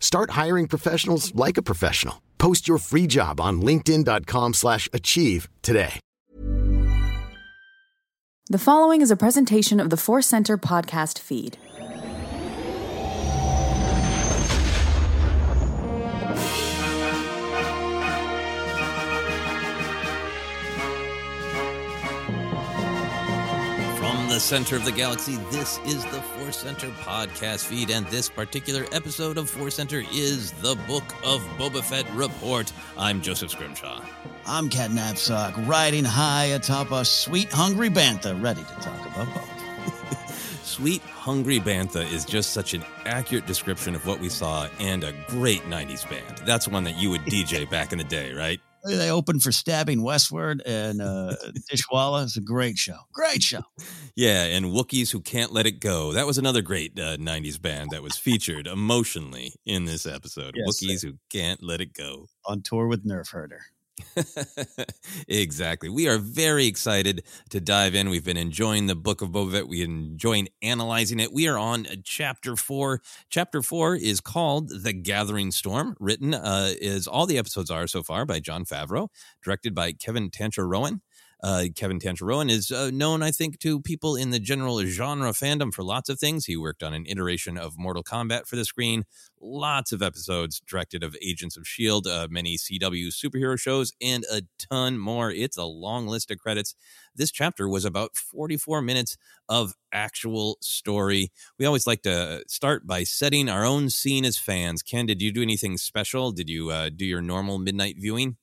Start hiring professionals like a professional. Post your free job on linkedin.com/achieve today. The following is a presentation of the Force Center podcast feed. From the center of the galaxy, this is the Force Center podcast feed, and this particular episode of Force Center is the Book of Boba Fett Report. I'm Joseph Scrimshaw. I'm Cat Napsock, riding high atop a sweet, hungry bantha, ready to talk about both. Sweet, hungry bantha is just such an accurate description of what we saw, and a great 90s band. That's one that you would DJ back in the day, right? They opened for Stabbing Westward and Dishwalla. It's a great show. Great show. Yeah, and Wookiees Who Can't Let It Go. That was another great 90s band that was featured emotionally in this episode. Yes, Wookiees Who Can't Let It Go. On tour with Nerf Herder. Exactly. We are very excited to dive in. We've been enjoying the Book of Boba Fett. We've been enjoying analyzing it. We are on Chapter 4. Chapter 4 is called The Gathering Storm, written, as all the episodes are so far, by Jon Favreau, directed by Kevin Tancharoen. Kevin Tancharoen is known, I think, to people in the general genre fandom for lots of things. He worked on an iteration of Mortal Kombat for the screen, lots of episodes directed of Agents of S.H.I.E.L.D., many CW superhero shows, and a ton more. It's a long list of credits. This chapter was about 44 minutes of actual story. We always like to start by setting our own scene as fans. Ken, did you do anything special? Did you do your normal midnight viewing?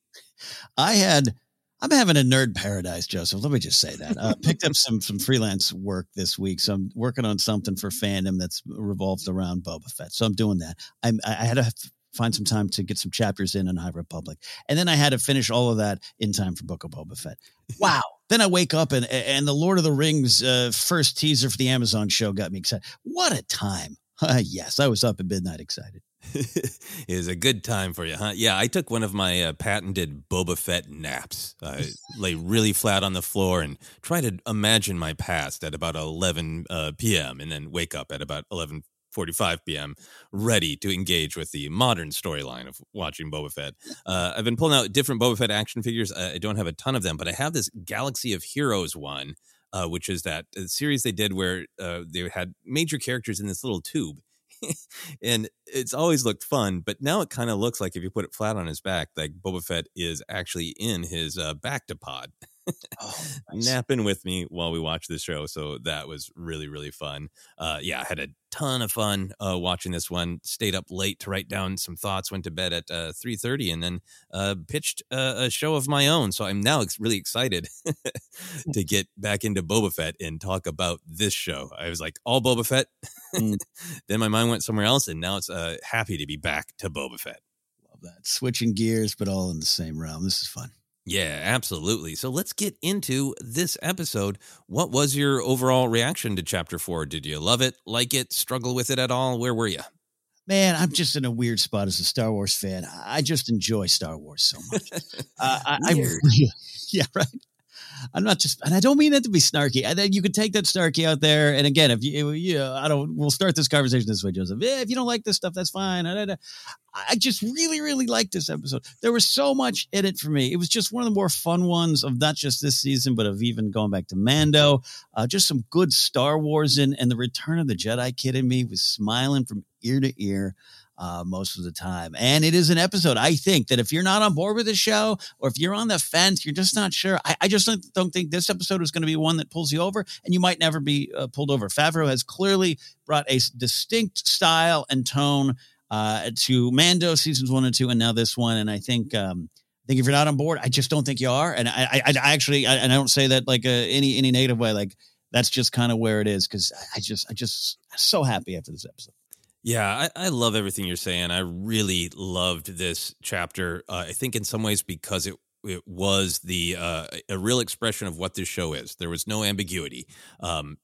I'm having a nerd paradise, Joseph. Let me just say that. Picked up some freelance work this week, so I'm working on something for fandom that's revolved around Boba Fett. So I'm doing that. I had a find some time to get some chapters in High Republic. And then I had to finish all of that in time for Book of Boba Fett. Wow. Then I wake up and the Lord of the Rings first teaser for the Amazon show got me excited. What a time. Yes, I was up at midnight excited. It was a good time for you, huh? Yeah, I took one of my patented Boba Fett naps. I lay really flat on the floor and try to imagine my past at about 11 p.m. and then wake up at about 11:45 p.m. ready to engage with the modern storyline of watching Boba Fett. I've been pulling out different Boba Fett action figures. I don't have a ton of them, but I have this Galaxy of Heroes one, which is that series they did where they had major characters in this little tube. And it's always looked fun, but now it kind of looks like if you put it flat on his back, like Boba Fett is actually in his Bactapod. Oh, nice. Napping with me while we watch this show. So that was really, really fun. Yeah, I had a ton of fun watching this one. Stayed up late to write down some thoughts. Went to bed at 3:30 and then pitched a show of my own. So I'm now really excited to get back into Boba Fett and talk about this show. I was like, all Boba Fett. Then my mind went somewhere else, and now it's happy to be back to Boba Fett. Love that. Switching gears, but all in the same realm. This is fun. Yeah, absolutely. So let's get into this episode. What was your overall reaction to Chapter 4? Did you love it, like it, struggle with it at all? Where were you? Man, I'm just in a weird spot as a Star Wars fan. I just enjoy Star Wars so much. Yeah, right. I'm not just, and I don't mean that to be snarky. I think you could take that snarky out there. And again, if we'll start this conversation this way, Joseph. If you don't like this stuff, that's fine. I just really, really liked this episode. There was so much in it for me. It was just one of the more fun ones of not just this season, but of even going back to Mando, just some good Star Wars in, and the Return of the Jedi kid in me was smiling from ear to ear. Most of the time. And it is an episode, I think, that if you're not on board with the show or if you're on the fence, you're just not sure. I just don't think this episode is going to be one that pulls you over, and you might never be pulled over. Favreau has clearly brought a distinct style and tone to Mando seasons 1 and 2 and now this one. And I think if you're not on board, I just don't think you are. And I actually don't say that like any negative way. Like that's just kind of where it is, because I just so happy after this episode. Yeah, I love everything you're saying. I really loved this chapter. I think in some ways because it was the a real expression of what this show is. There was no ambiguity.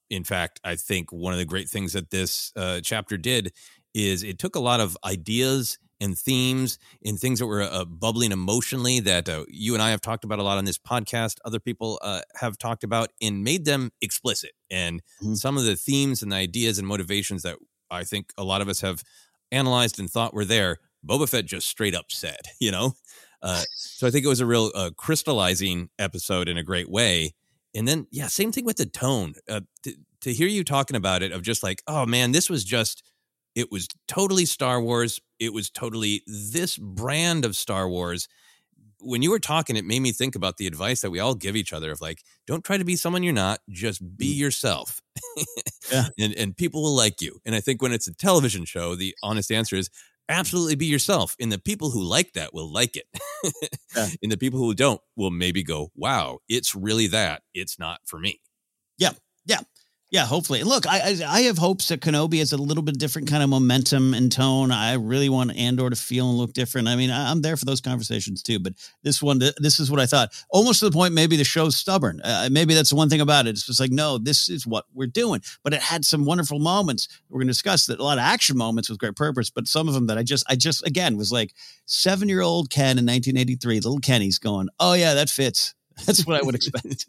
In fact, I think one of the great things that this chapter did is it took a lot of ideas and themes and things that were bubbling emotionally that you and I have talked about a lot on this podcast, other people have talked about, and made them explicit. And some of the themes and the ideas and motivations that I think a lot of us have analyzed and thought were there, Boba Fett just straight up said, so I think it was a real crystallizing episode in a great way. And then, yeah, same thing with the tone. To hear you talking about it of just like, oh man, this was just, it was totally Star Wars. It was totally this brand of Star Wars. When you were talking, it made me think about the advice that we all give each other of like, don't try to be someone you're not, just be yourself. Yeah. And people will like you. And I think when it's a television show, the honest answer is absolutely be yourself. And the people who like that will like it. Yeah. And the people who don't will maybe go, wow, it's really that. It's not for me. Yeah. Yeah. Yeah, hopefully. And look, I have hopes that Kenobi has a little bit different kind of momentum and tone. I really want Andor to feel and look different. I mean, I'm there for those conversations too, but this one, this is what I thought. Almost to the point, maybe the show's stubborn. Maybe that's the one thing about it. It's just like, no, this is what we're doing. But it had some wonderful moments. We're going to discuss that, a lot of action moments with great purpose, but some of them that I just again, was like 7-year-old Ken in 1983, little Kenny's going, oh yeah, that fits. That's what I would expect.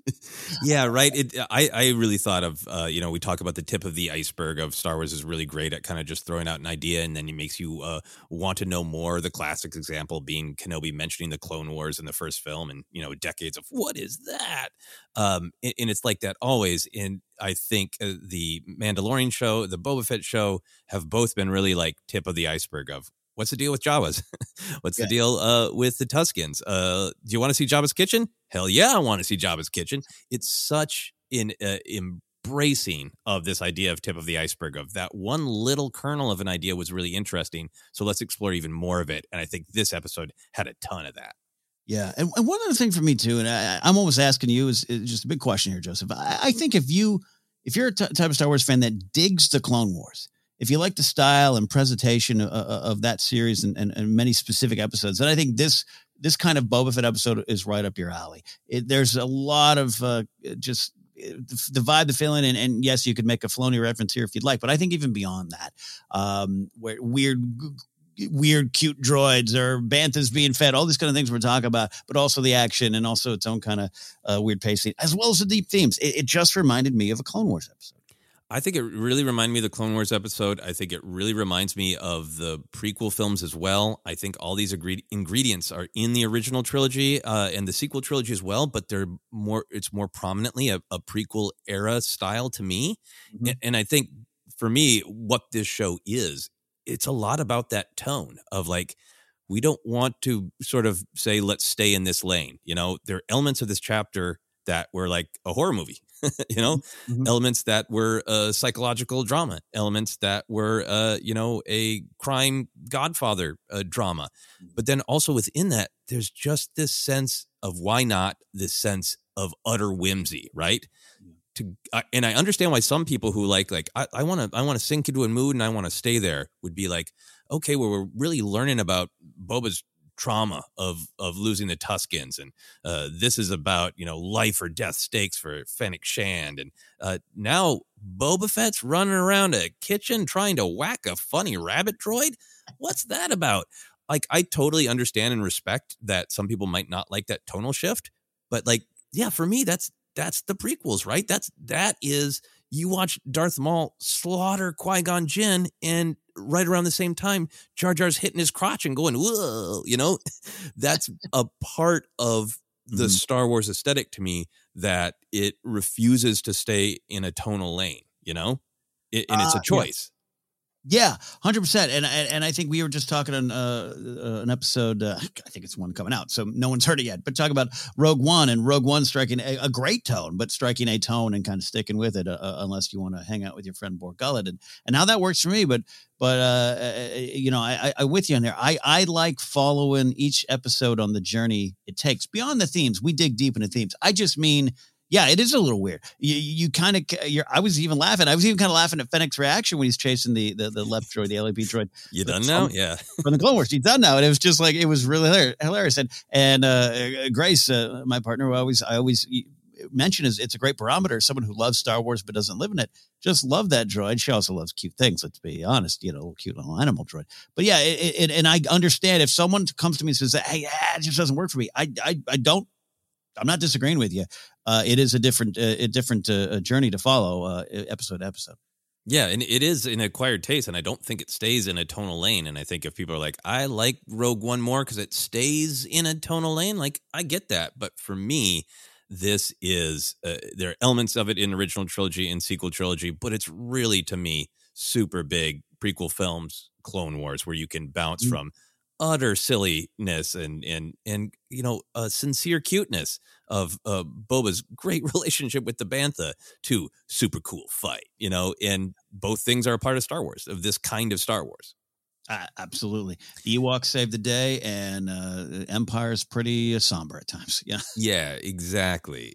Yeah, right. I really thought of, we talk about the tip of the iceberg of Star Wars is really great at kind of just throwing out an idea, and then it makes you want to know more. The classic example being Kenobi mentioning the Clone Wars in the first film and, decades of what is that? And it's like that always. And I think the Mandalorian show, the Boba Fett show have both been really like tip of the iceberg of, what's the deal with Jawas? What's the deal with the Tuskens? Do you want to see Jabba's kitchen? Hell yeah, I want to see Jabba's kitchen. It's such an embracing of this idea of tip of the iceberg of that one little kernel of an idea was really interesting. So let's explore even more of it. And I think this episode had a ton of that. Yeah. And one other thing for me too, and I'm almost asking you is just a big question here, Joseph. I think if you're a type of Star Wars fan that digs the Clone Wars, if you like the style and presentation of that series and many specific episodes, then I think this kind of Boba Fett episode is right up your alley. There's a lot of just the vibe, the feeling, and yes, you could make a Filoni reference here if you'd like, but I think even beyond that, where weird, cute droids or banthas being fed, all these kind of things we're talking about, but also the action and also its own kind of weird pacing, as well as the deep themes. It just reminded me of a Clone Wars episode. I think it really reminded me of the Clone Wars episode. I think it really reminds me of the prequel films as well. I think all these ingredients are in the original trilogy and the sequel trilogy as well, but they're more. It's more prominently a prequel era style to me. Mm-hmm. And I think for me, what this show is, it's a lot about that tone of like, we don't want to sort of say, let's stay in this lane. You know, there are elements of this chapter that were like a horror movie, you know, mm-hmm. elements that were psychological drama, elements that were, you know, a crime Godfather drama. But then also within that, there's just this sense of why not, this sense of utter whimsy, right? And I understand why some people who like I want to sink into a mood and I want to stay there would be like, okay, well, we're really learning about Boba's trauma of losing the Tuskens, and this is about, you know, life or death stakes for Fennec Shand, and now Boba Fett's running around a kitchen trying to whack a funny rabbit droid. What's that about? Like, I totally understand and respect that some people might not like that tonal shift, but like, yeah, for me, that's the prequels, right? That is, you watch Darth Maul slaughter Qui-Gon Jinn, and right around the same time, Jar Jar's hitting his crotch and going, whoa, you know, that's a part of the mm-hmm. Star Wars aesthetic to me, that it refuses to stay in a tonal lane, you know, and it's a choice. Yeah. Yeah, 100%. And I think we were just talking on an episode, I think it's one coming out, so no one's heard it yet, but talking about Rogue One, and Rogue One striking a great tone, but striking a tone and kind of sticking with it, unless you want to hang out with your friend Borg Gullet, and how that works for me. But you know, I'm with you on there. I like following each episode on the journey it takes. Beyond the themes, we dig deep into themes. I just mean... yeah, it is a little weird. I was even kind of laughing at Fennec's reaction when he's chasing the left droid, the LAP droid. You done now? Yeah. From the Clone Wars. You done now. And it was just like, it was really hilarious. And Grace, my partner, who I always mention is, it's a great barometer. Someone who loves Star Wars but doesn't live in it, just love that droid. She also loves cute things, let's be honest, you know, a little cute little animal droid. But yeah, and I understand if someone comes to me and says, hey, it just doesn't work for me. I'm not disagreeing with you. It is a different journey to follow, episode to episode. Yeah, and it is an acquired taste, and I don't think it stays in a tonal lane. And I think if people are like, I like Rogue One more because it stays in a tonal lane, like, I get that. But for me, this is, there are elements of it in original trilogy and sequel trilogy, but it's really, to me, super big prequel films, Clone Wars, where you can bounce mm-hmm. from utter silliness and you know, sincere cuteness of Boba's great relationship with the Bantha to super cool fight, you know, and both things are a part of Star Wars, of this kind of Star Wars. Absolutely. Ewoks saved the day, and Empire's pretty somber at times. Yeah. Yeah, exactly.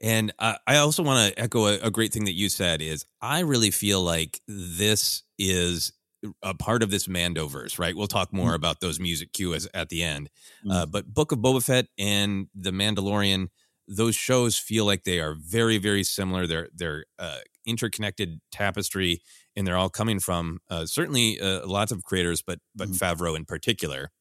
And I also want to echo a great thing that you said is, I really feel like this is a part of this Mandoverse, right? We'll talk more about those music cues at the end. But Book of Boba Fett and The Mandalorian, those shows feel like they are very, very similar. They're interconnected tapestry, and they're all coming from certainly lots of creators, but mm-hmm. Favreau in particular.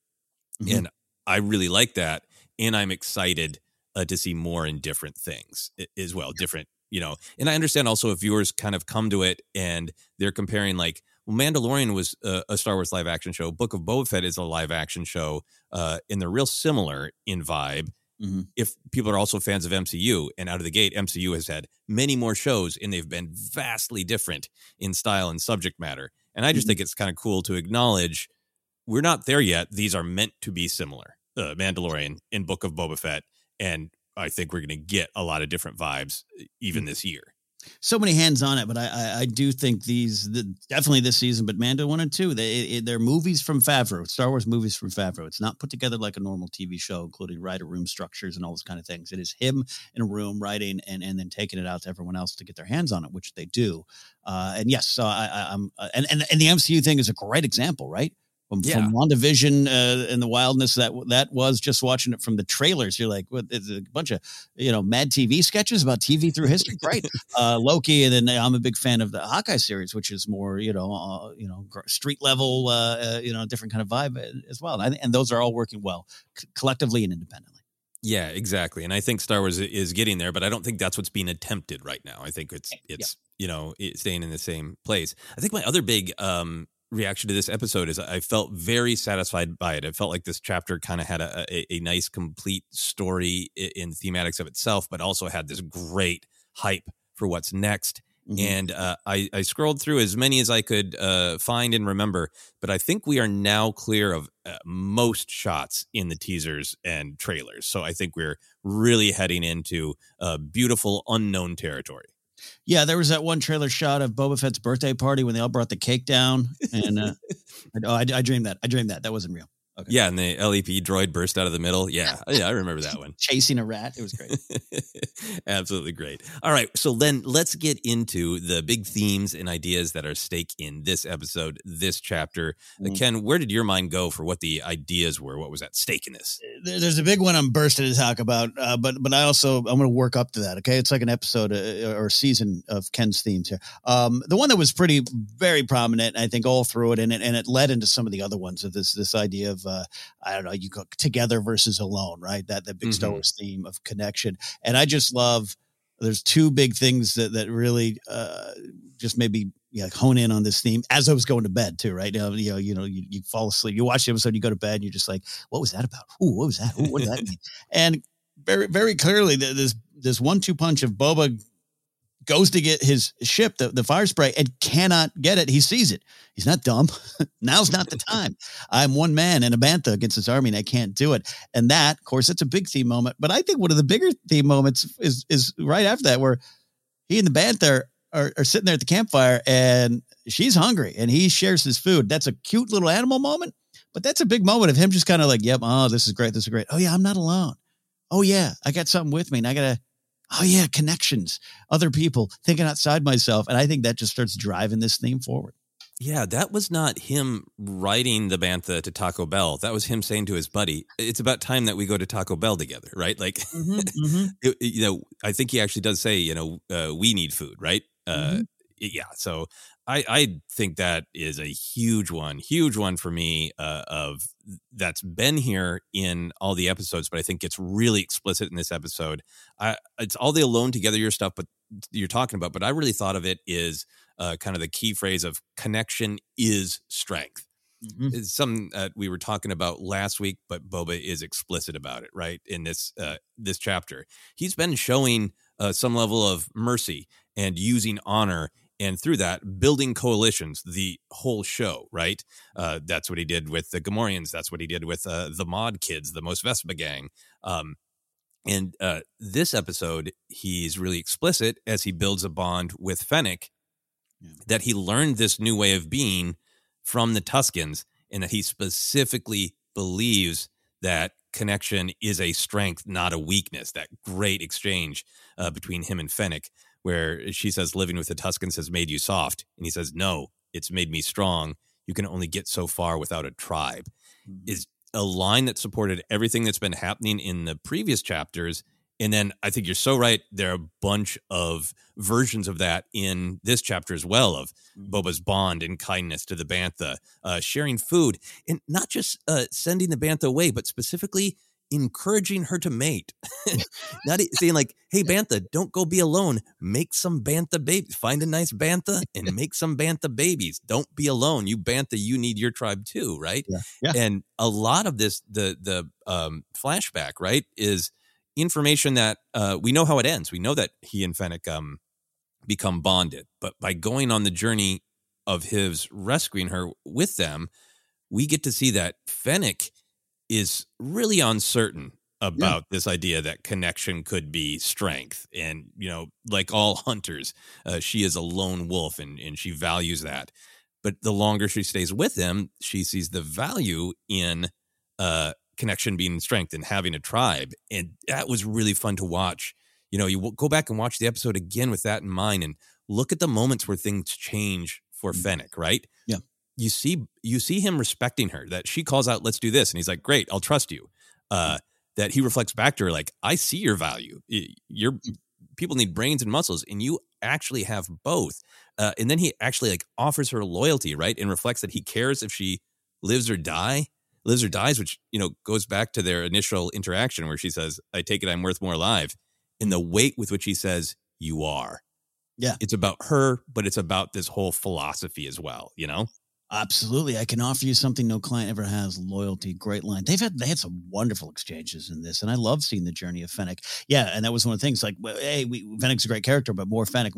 Mm-hmm. And I really like that, and I'm excited to see more in different things as well. Different, you know. And I understand also if viewers kind of come to it and they're comparing like, well, Mandalorian was a Star Wars live action show. Book of Boba Fett is a live action show, and they're real similar in vibe. Mm-hmm. If people are also fans of MCU, and out of the gate, MCU has had many more shows, and they've been vastly different in style and subject matter. And I just mm-hmm. think it's kind of cool to acknowledge we're not there yet. These are meant to be similar. Mandalorian and Book of Boba Fett, and I think we're going to get a lot of different vibes even mm-hmm. this year. so many hands on it, but I do think definitely this season, but Mando 1 and 2, they're movies from Favreau, Star Wars movies from Favreau. It's not put together like a normal TV show, including writer room structures and all those kind of things. It is him in a room writing and then taking it out to everyone else to get their hands on it, which they do. And the MCU thing is a great example, right? From WandaVision and the wildness that was, just watching it from the trailers, you're like, what, it's a bunch of, Mad TV sketches about TV through history. Great. Loki. And then I'm a big fan of the Hawkeye series, which is more, street level, different kind of vibe as well. And those are all working well collectively and independently. Yeah, exactly. And I think Star Wars is getting there, but I don't think that's what's being attempted right now. I think it's staying in the same place. I think my other big, reaction to this episode is I felt very satisfied by it. I felt like this chapter kind of had a nice complete story in thematics of itself, but also had this great hype for what's next. Mm-hmm. And I scrolled through as many as I could find and remember, but I think we are now clear of most shots in the teasers and trailers. So I think we're really heading into beautiful unknown territory. Yeah, there was that one trailer shot of Boba Fett's birthday party when they all brought the cake down, and I dreamed that. That wasn't real. Okay. Yeah, and the LEP droid burst out of the middle. Yeah, I remember that one. Chasing a rat. It was great. Absolutely great. All right, so then let's get into the big themes and ideas that are at stake in this episode, this chapter. Mm-hmm. Ken, where did your mind go for what the ideas were? What was at stake in this? There's a big one I'm bursting to talk about, but I'm going to work up to that, okay? It's like an episode or season of Ken's themes here. The one that was very prominent, I think, all through it, and it led into some of the other ones of this idea of, you go together versus alone, right? That big mm-hmm. Star Wars theme of connection. And I just love, there's two big things that really just maybe hone in on this theme as I was going to bed too, right? You fall asleep, you watch the episode, you go to bed, and you're just like, what was that about? Ooh, what was that? Ooh, what did that mean? And very, very clearly this 1-2 punch of Boba goes to get his ship, the fire spray, and cannot get it. He sees it. He's not dumb. Now's not the time. I'm one man and a bantha against his army, and I can't do it. And that, of course, it's a big theme moment. But I think one of the bigger theme moments is right after that, where he and the bantha are sitting there at the campfire, and she's hungry, and he shares his food. That's a cute little animal moment, but that's a big moment of him just kind of like, yep, oh, this is great, Oh, yeah, I'm not alone. Oh, yeah, I got something with me, and I got to... Oh, yeah, connections, other people, thinking outside myself. And I think that just starts driving this theme forward. Yeah, that was not him writing the bantha to Taco Bell. That was him saying to his buddy, it's about time that we go to Taco Bell together, right? Like, mm-hmm. I think he actually does say, we need food, right? Mm-hmm. Yeah, so I think that is a huge one for me of that's been here in all the episodes, but I think it's really explicit in this episode. It's all the alone together your stuff, but you're talking about, but I really thought of it is kind of the key phrase of connection is strength. Mm-hmm. It's something that we were talking about last week, but Boba is explicit about it, right? In this chapter, he's been showing some level of mercy and using honor, and through that, building coalitions the whole show, right? That's what he did with the Gamorreans. That's what he did with the Mod Kids, the Mos Vespa gang. And this episode, he's really explicit as he builds a bond with Fennec, that he learned this new way of being from the Tuskens, and that he specifically believes that connection is a strength, not a weakness. That great exchange between him and Fennec, where she says, living with the Tuskens has made you soft. And he says, no, it's made me strong. You can only get so far without a tribe. Mm-hmm. Is a line that supported everything that's been happening in the previous chapters. And then I think you're so right. There are a bunch of versions of that in this chapter as well, of Boba's bond and kindness to the bantha, sharing food, and not just sending the bantha away, but specifically encouraging her to mate. Not saying like, hey, bantha, don't go be alone. Make some bantha babies. Find a nice bantha and make some bantha babies. Don't be alone. You bantha, you need your tribe too, right? Yeah. Yeah. And a lot of this, the flashback, right, is information that we know how it ends. We know that he and Fennec become bonded, but by going on the journey of his rescuing her with them, we get to see that Fennec is really uncertain about this idea that connection could be strength. And, you know, like all hunters, she is a lone wolf and she values that. But the longer she stays with him, she sees the value in connection being strength and having a tribe. And that was really fun to watch. You know, you go back and watch the episode again with that in mind and look at the moments where things change for Fennec, right? Yeah. You see him respecting her, that she calls out, let's do this. And he's like, great, I'll trust you. That he reflects back to her, like, I see your value. Your people need brains and muscles, and you actually have both. And then he actually like offers her loyalty, right? And reflects that he cares if she lives or dies, which, you know, goes back to their initial interaction where she says, I take it I'm worth more alive. And the weight with which he says, you are. Yeah. It's about her, but it's about this whole philosophy as well, you know? Absolutely. I can offer you something no client ever has, loyalty. Great line. They had some wonderful exchanges in this, and I love seeing the journey of Fennec. Yeah, and that was one of the things, like, well, hey, Fennec's a great character, but more Fennec.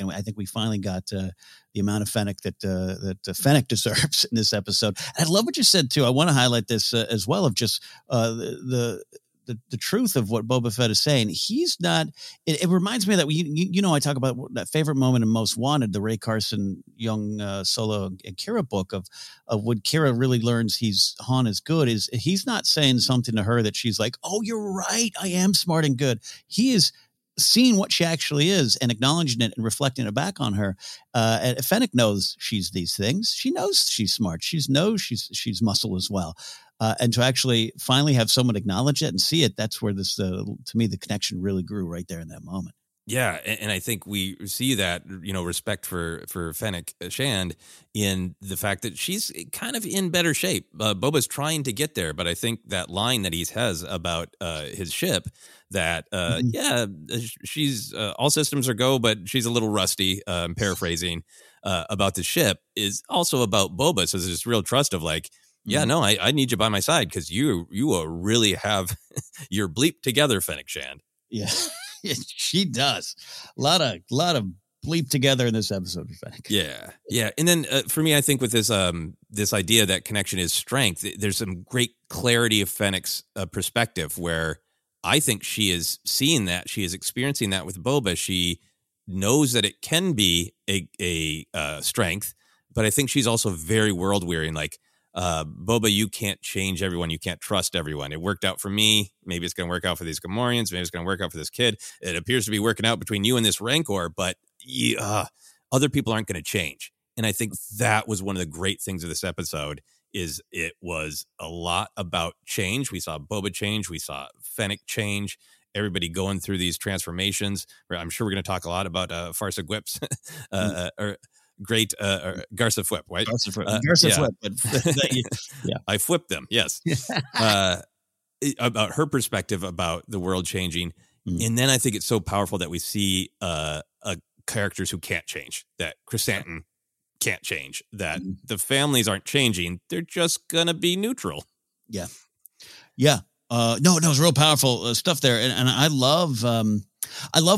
And I think we finally got the amount of Fennec that Fennec deserves in this episode. And I love what you said, too. I want to highlight this as well, of just the truth of what Boba Fett is saying. He's not, it reminds me of that you know, I talk about that favorite moment in Most Wanted, the Ray Carson, young Solo and Kira book of when Kira really learns Han is good, is he's not saying something to her that she's like, oh, you're right, I am smart and good. He is seeing what she actually is and acknowledging it and reflecting it back on her. And Fennec knows she's these things. She knows she's smart. She knows she's muscle as well. And to actually finally have someone acknowledge it and see it, that's where this, to me, the connection really grew right there in that moment. Yeah, and I think we see that, you know, respect for Fennec Shand in the fact that she's kind of in better shape. Boba's trying to get there, but I think that line that he has about his ship, that, she's all systems are go, but she's a little rusty, I'm paraphrasing, about the ship, is also about Boba. So there's this real trust of like, yeah, no, I need you by my side because you really have your bleep together, Fennec Shand. Yeah, she does. A lot of bleep together in this episode, Fennec. Yeah, yeah. And then for me, I think with this this idea that connection is strength, there's some great clarity of Fennec's perspective where I think she is seeing that. She is experiencing that with Boba. She knows that it can be a strength, but I think she's also very world-weary and like, Boba, you can't change everyone. You can't trust everyone. It worked out for me. Maybe it's going to work out for these Gamorreans. Maybe it's going to work out for this kid. It appears to be working out between you and this Rancor, but other people aren't going to change. And I think that was one of the great things of this episode is it was a lot about change. We saw Boba change. We saw Fennec change. Everybody going through these transformations. I'm sure we're going to talk a lot about Farsa Gwip's great Garza Fwip, right? Garza Fwip. Yeah. Yeah. I flipped them, yes. About her perspective about the world changing. Mm. And then I think it's so powerful that we see characters who can't change, that Chrysanthemum can't change, that the families aren't changing. They're just going to be neutral. Yeah. Yeah. No, it's real powerful stuff there. And I love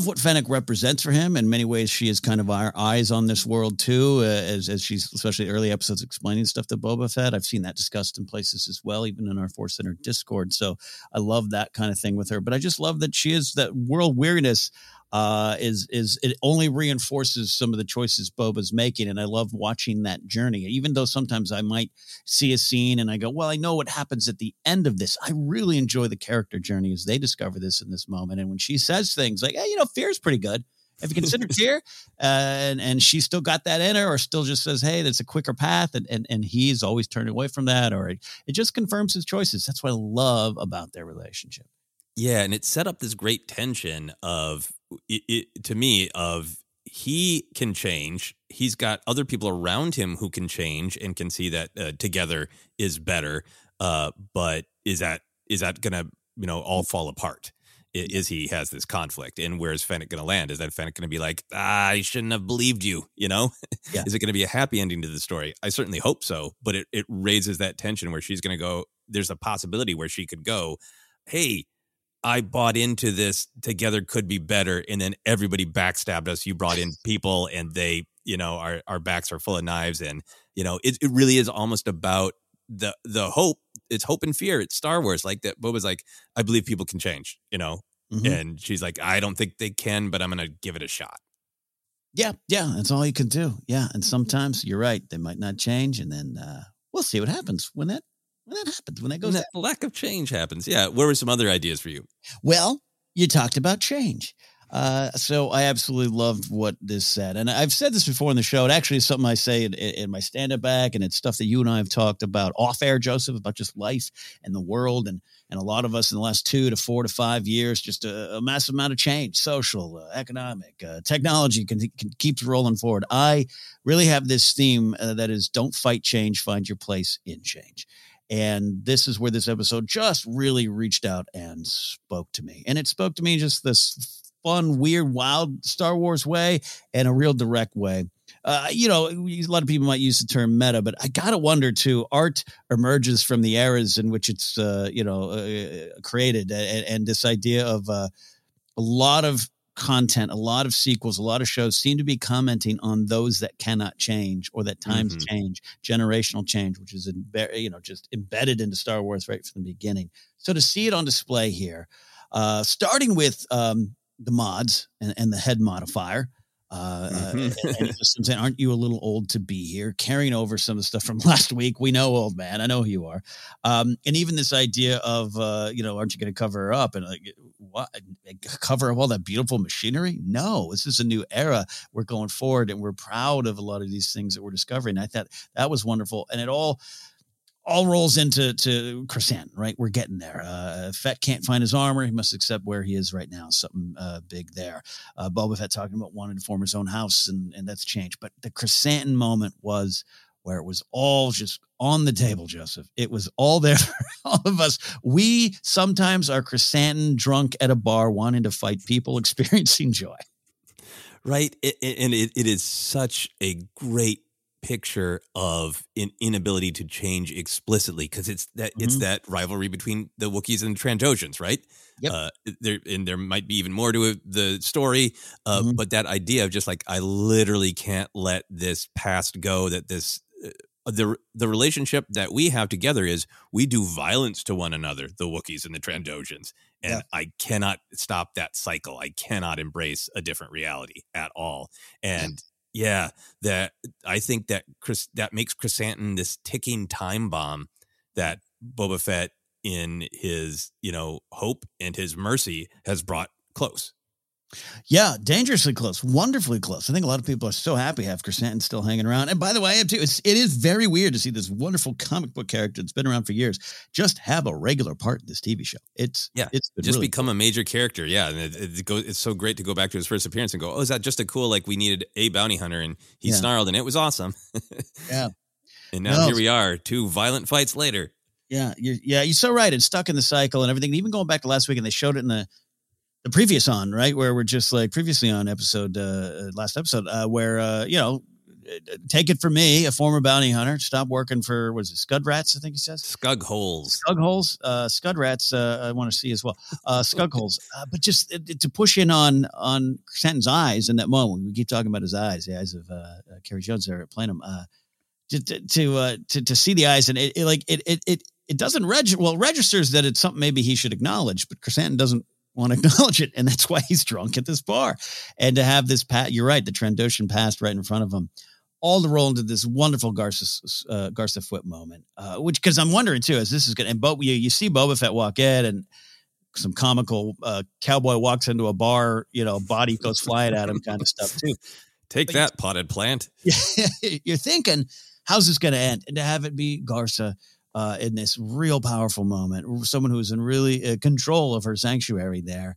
what Fennec represents for him. In many ways, she is kind of our eyes on this world, too, as she's, especially early episodes, explaining stuff to Boba Fett. I've seen that discussed in places as well, even in our Force Center Discord. So I love that kind of thing with her. But I just love that she is, that world weariness is it only reinforces some of the choices Boba's making. And I love watching that journey, even though sometimes I might see a scene and I go, well, I know what happens at the end of this. I really enjoy the character journey as they discover this in this moment. And when she says things like, hey, you know, fear's pretty good. Have you considered fear? And she still got that in her, or still just says, hey, that's a quicker path. And he's always turned away from that, or it just confirms his choices. That's what I love about their relationship. Yeah, and it set up this great tension of, to me, of he can change. He's got other people around him who can change and can see that together is better. But is that going to, you know, all fall apart? Is he has this conflict, and where's Fennec going to land? Is that Fennec going to be like, I shouldn't have believed you, you know? Yeah. Is it going to be a happy ending to the story? I certainly hope so, but it raises that tension where she's going to go, there's a possibility where she could go, hey, I bought into this, together could be better, and then everybody backstabbed us. You brought in people, and they, you know, our backs are full of knives, and, you know, it really is almost about the hope it's hope and fear. It's Star Wars. Like that Boba's like, I believe people can change, you know? Mm-hmm. And she's like, I don't think they can, but I'm going to give it a shot. Yeah. Yeah. That's all you can do. Yeah. And sometimes you're right. They might not change. And then we'll see what happens when that happens, when that goes. When that lack of change happens. Yeah. What were some other ideas for you? Well, you talked about change. So I absolutely loved what this said. And I've said this before on the show. It actually is something I say in my stand-up back, and it's stuff that you and I have talked about off-air, Joseph, about just life and the world, and a lot of us in the last 2 to 4 to 5 years, just a massive amount of change, social, economic, technology can keeps rolling forward. I really have this theme that is don't fight change, find your place in change. And this is where this episode just really reached out and spoke to me. And it spoke to me just this fun, weird, wild Star Wars way and a real direct way. You know, a lot of people might use the term meta, but I got to wonder, too, art emerges from the eras in which it's, created. And this idea of a lot of content, a lot of sequels, a lot of shows seem to be commenting on those that cannot change or that times change, generational change, which is, just embedded into Star Wars right from the beginning. So to see it on display here, starting with the mods and the head modifier. And just saying, aren't you a little old to be here? Carrying over some of the stuff from last week. We know, old man, I know who you are. And even this idea of, aren't you going to cover her up? And like, what? Cover up all that beautiful machinery? No, this is a new era. We're going forward and we're proud of a lot of these things that we're discovering. I thought that was wonderful. And it all rolls into Crescent, right? We're getting there. Fett can't find his armor. He must accept where he is right now. Something big there. Boba Fett talking about wanting to form his own house, and that's changed. But the Crescent moment was where it was all just on the table, Joseph. It was all there for all of us. We sometimes are Crescent drunk at a bar, wanting to fight people, experiencing joy. Right. It is such a great picture of an inability to change explicitly, because it's that rivalry between the Wookiees and the Trandoshans, right? Yep. There might be even more to it, the story, but that idea of just like, I literally can't let this past go, that this the relationship that we have together is we do violence to one another, the Wookiees and the Trandoshans, and yeah. I cannot stop that cycle. I cannot embrace a different reality at all. And yeah, that I think that makes Chrysanthemum this ticking time bomb that Boba Fett, in his hope and his mercy, has brought close. Yeah, dangerously close, wonderfully close. I think a lot of people are so happy to have Chrysanthemum still hanging around. And by the way, I am too. It is very weird to see this wonderful comic book character that's been around for years just have a regular part in this TV show. It's become a major character. Yeah, and it's so great to go back to his first appearance and go, oh, is that just a cool, like, we needed a bounty hunter and he snarled and it was awesome. Yeah, and now here we are, 2 violent fights later. Yeah, you're so right. It's stuck in the cycle and everything. And even going back to last week, and they showed it in the previous on, right, where we're just like previously on last episode, where, take it from me, a former bounty hunter, stop working for, what is it, Scud Rats, I think he says? Scug Holes. Scud Rats, I want to see as well. Scug Holes. But just to push in on Crescent's eyes in that moment, we keep talking about his eyes, the eyes of Kerry Jones there at Planum, to see the eyes, and it doesn't register, well, registers that it's something maybe he should acknowledge, but Crescent doesn't want to acknowledge it, and that's why he's drunk at this bar. And to have this you're right, the Trandoshan passed right in front of him, all to roll into this wonderful Garza Fwip moment, which, because I'm wondering too, as this is going to, and you see Boba Fett walk in, and some comical cowboy walks into a bar, body goes flying at him, kind of stuff too. Take but that, potted plant. You're thinking, how's this going to end? And to have it be Garza, in this real powerful moment, someone who's in really control of her sanctuary there,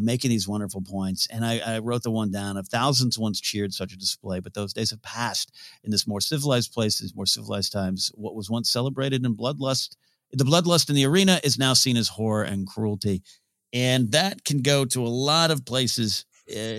making these wonderful points. And I wrote the one down of thousands once cheered such a display, but those days have passed in this more civilized place, these more civilized times. What was once celebrated in bloodlust, the bloodlust in the arena is now seen as horror and cruelty. And that can go to a lot of places,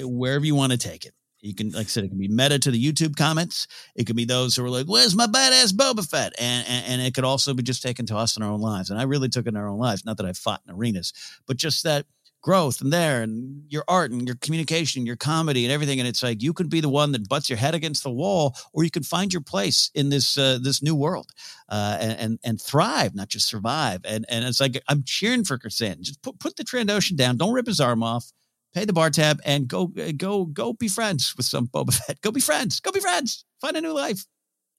wherever you want to take it. You can, like I said, it can be meta to the YouTube comments. It could be those who are like, where's my badass Boba Fett? And it could also be just taken to us in our own lives. And I really took it in our own lives. Not that I fought in arenas, but just that growth and there and your art and your communication, your comedy and everything. And it's like, you could be the one that butts your head against the wall, or you could find your place in this, this new world, and thrive, not just survive. And it's like, I'm cheering for Kersan. Just put the Trandoshan down. Don't rip his arm off, pay the bar tab, and go be friends with some Boba Fett. Go be friends, find a new life.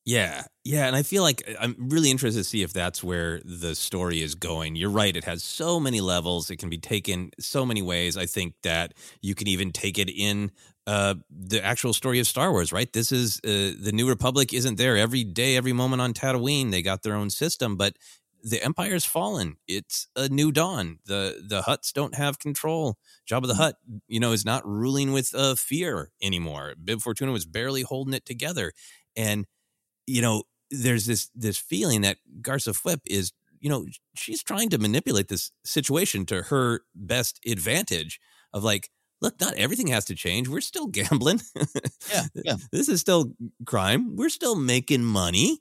Yeah. Yeah. And I feel like I'm really interested to see if that's where the story is going. You're right. It has so many levels. It can be taken so many ways. I think that you can even take it in the actual story of Star Wars, right? This is the New Republic isn't there every day, every moment on Tatooine. They got their own system, but the Empire's fallen. It's a new dawn. The Hutts don't have control. Jabba the Hutt, is not ruling with fear anymore. Bib Fortuna was barely holding it together. And there's this feeling that Garza Flip is, she's trying to manipulate this situation to her best advantage of like, look, not everything has to change. We're still gambling. Yeah. This is still crime. We're still making money,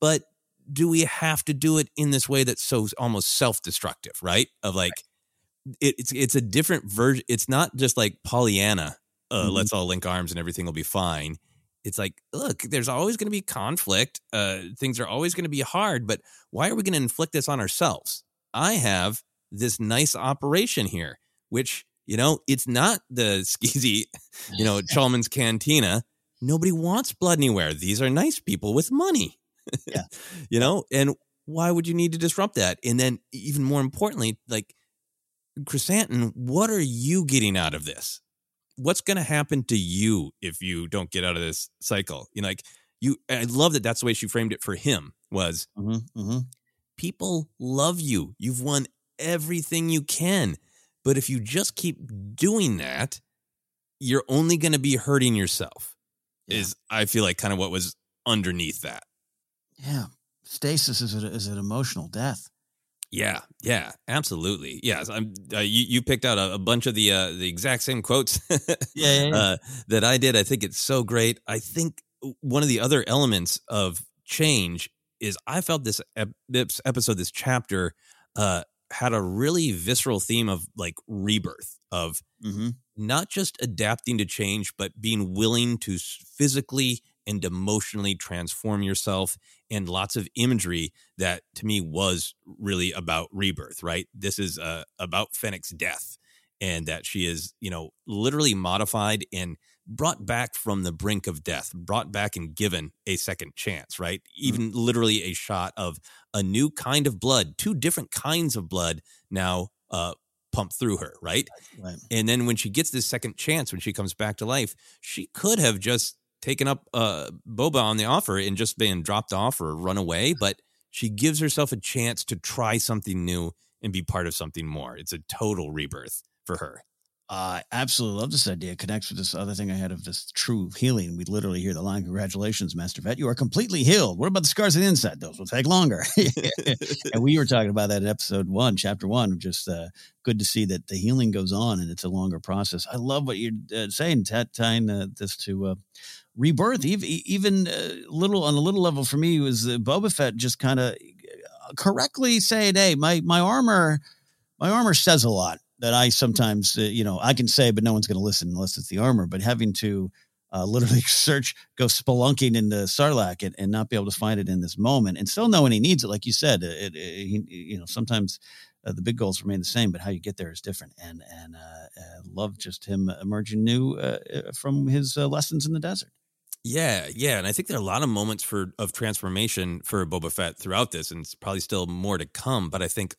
but do we have to do it in this way that's so almost self-destructive, right? Of like, right. It's a different version. It's not just like Pollyanna, let's all link arms and everything will be fine. It's like, look, there's always going to be conflict. Things are always going to be hard, but why are we going to inflict this on ourselves? I have this nice operation here, which, it's not the skeezy, Chalman's Cantina. Nobody wants blood anywhere. These are nice people with money, yeah. And why would you need to disrupt that? And then even more importantly, like, Chrysanthemum, what are you getting out of this? What's going to happen to you if you don't get out of this cycle? I love that. That's the way she framed it for him was people love you. You've won everything you can, but if you just keep doing that, you're only going to be hurting yourself is I feel like kind of what was underneath that. Yeah. Stasis is an emotional death. Yeah, absolutely. Yeah, you picked out a bunch of the exact same quotes that I did. I think it's so great. I think one of the other elements of change is I felt this episode, this chapter, had a really visceral theme of like rebirth, of not just adapting to change, but being willing to physically and emotionally transform yourself, and lots of imagery that to me was really about rebirth, right? This is about Fennec's death, and that she is, literally modified and brought back from the brink of death, brought back and given a second chance, right? Even literally a shot of a new kind of blood, two different kinds of blood now pumped through her, right? And then when she gets this second chance, when she comes back to life, she could have just taken up Boba on the offer and just being dropped off or run away, but she gives herself a chance to try something new and be part of something more. It's a total rebirth for her. I absolutely love this idea. It connects with this other thing I had of this true healing. We literally hear the line, "Congratulations, Master Vet. You are completely healed. What about the scars on the inside? Those will take longer." And we were talking about that in episode 1, chapter 1, of just good to see that the healing goes on and it's a longer process. I love what you're saying, tying this to rebirth. Even on a little level for me was Boba Fett just kind of correctly saying, "Hey, my armor says a lot that I sometimes, I can say, but no one's going to listen unless it's the armor." But having to literally go spelunking into Sarlacc and not be able to find it in this moment and still knowing he needs it. Like you said, sometimes the big goals remain the same, but how you get there is different. And love just him emerging new from his lessons in the desert. Yeah. And I think there are a lot of moments of transformation for Boba Fett throughout this, and it's probably still more to come. But I think